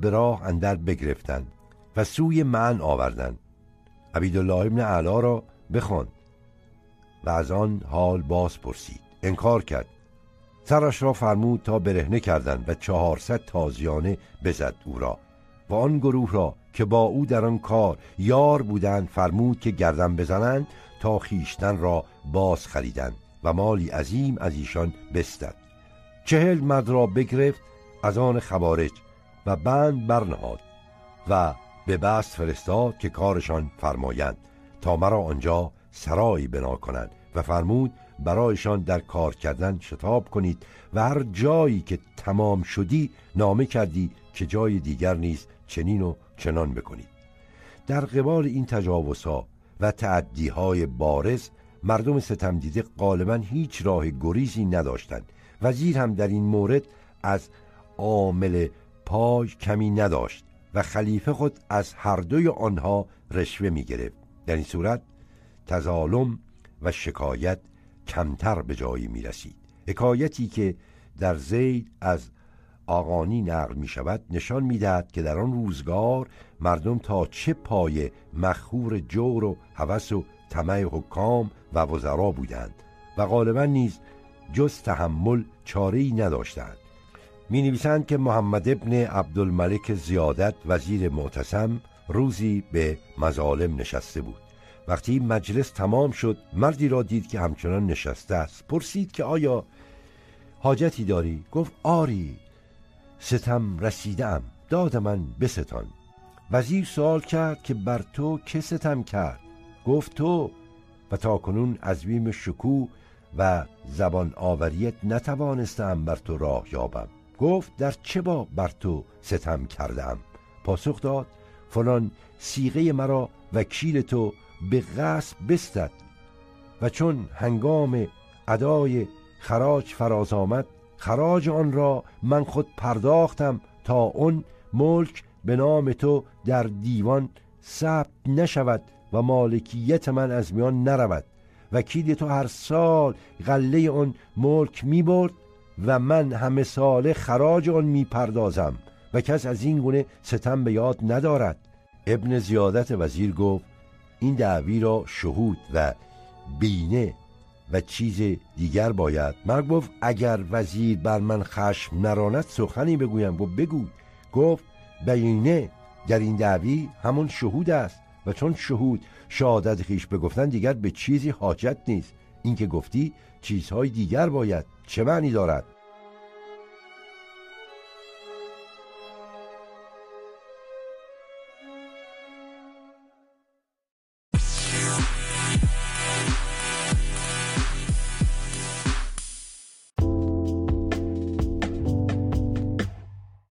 به راه اندر بگرفتند و سوی معن آوردند. عبید الله ابن علا را بخواند و از آن حال باز پرسید، انکار کرد. سرش را فرمود تا برهنه کردند و چهارصد تازیانه بزد او را و آن گروه را که با او در آن کار یار بودند فرمود که گردن بزنند تا خیشتن را باز خریدند و مالی عظیم از ایشان بستد. چهل مرد را بگرفت از آن خوارج و بند برنهاد و به بست فرستاد که کارشان فرمایند تا مرا آنجا سرایی بنا کنند و فرمود برایشان در کار کردن شتاب کنید و هر جایی که تمام شدی نامه کردی که جای دیگر نیست چنین و چنان بکنید. در قبال این تجاوزها و تعدیهای بارز مردم ستم دیده غالبا هیچ راه گریزی نداشتند. وزیر هم در این مورد از عامل پای کمی نداشت و خلیفه خود از هر دوی آنها رشوه می گرفت. در این صورت تظالم و شکایت کمتر به جایی می رسید. حکایتی که در زید از آقانی نقل می شود نشان می دهد که در آن روزگار مردم تا چه پایه مخور جور و هوس و طمع حکام و وزرا بودند و غالبا نیز جز تحمل چاره‌ای نداشتند. می نویسند که محمد ابن عبدالملک زیادت وزیر معتصم روزی به مظالم نشسته بود. وقتی مجلس تمام شد مردی را دید که همچنان نشسته است. پرسید که آیا حاجتی داری؟ گفت آری، ستم رسیدم، داد من بستان. وزیر سوال کرد که بر تو که ستم کرد؟ گفت تو، و تا کنون از بیم شکوه و زبان آوریت نتوانستم بر تو راه یابم. گفت در چه با بر تو ستم کردم؟ پاسخ داد فلان سیغه مرا وکیل تو به غصب بستد و چون هنگام ادای خراج فراز آمد خراج آن را من خود پرداختم تا اون ملک به نام تو در دیوان ثبت نشود و مالکیت من از میان نرود. وکیل تو هر سال غله اون ملک می برد و من همه ساله خراج آن می پردازم و کس از این گونه ستم به یاد ندارد. ابن زیادت وزیر گفت این دعوی را شهود و بینه و چیز دیگر باید. مرد گفت اگر وزیر بر من خشم نراند سخنی بگویم. گفت بگو. گفت بینه در این دعوی همون شهود است و چون شهود شهادت خیش بگفتن دیگر به چیزی حاجت نیست. این که گفتی چیزهای دیگر باید چه معنی دارد؟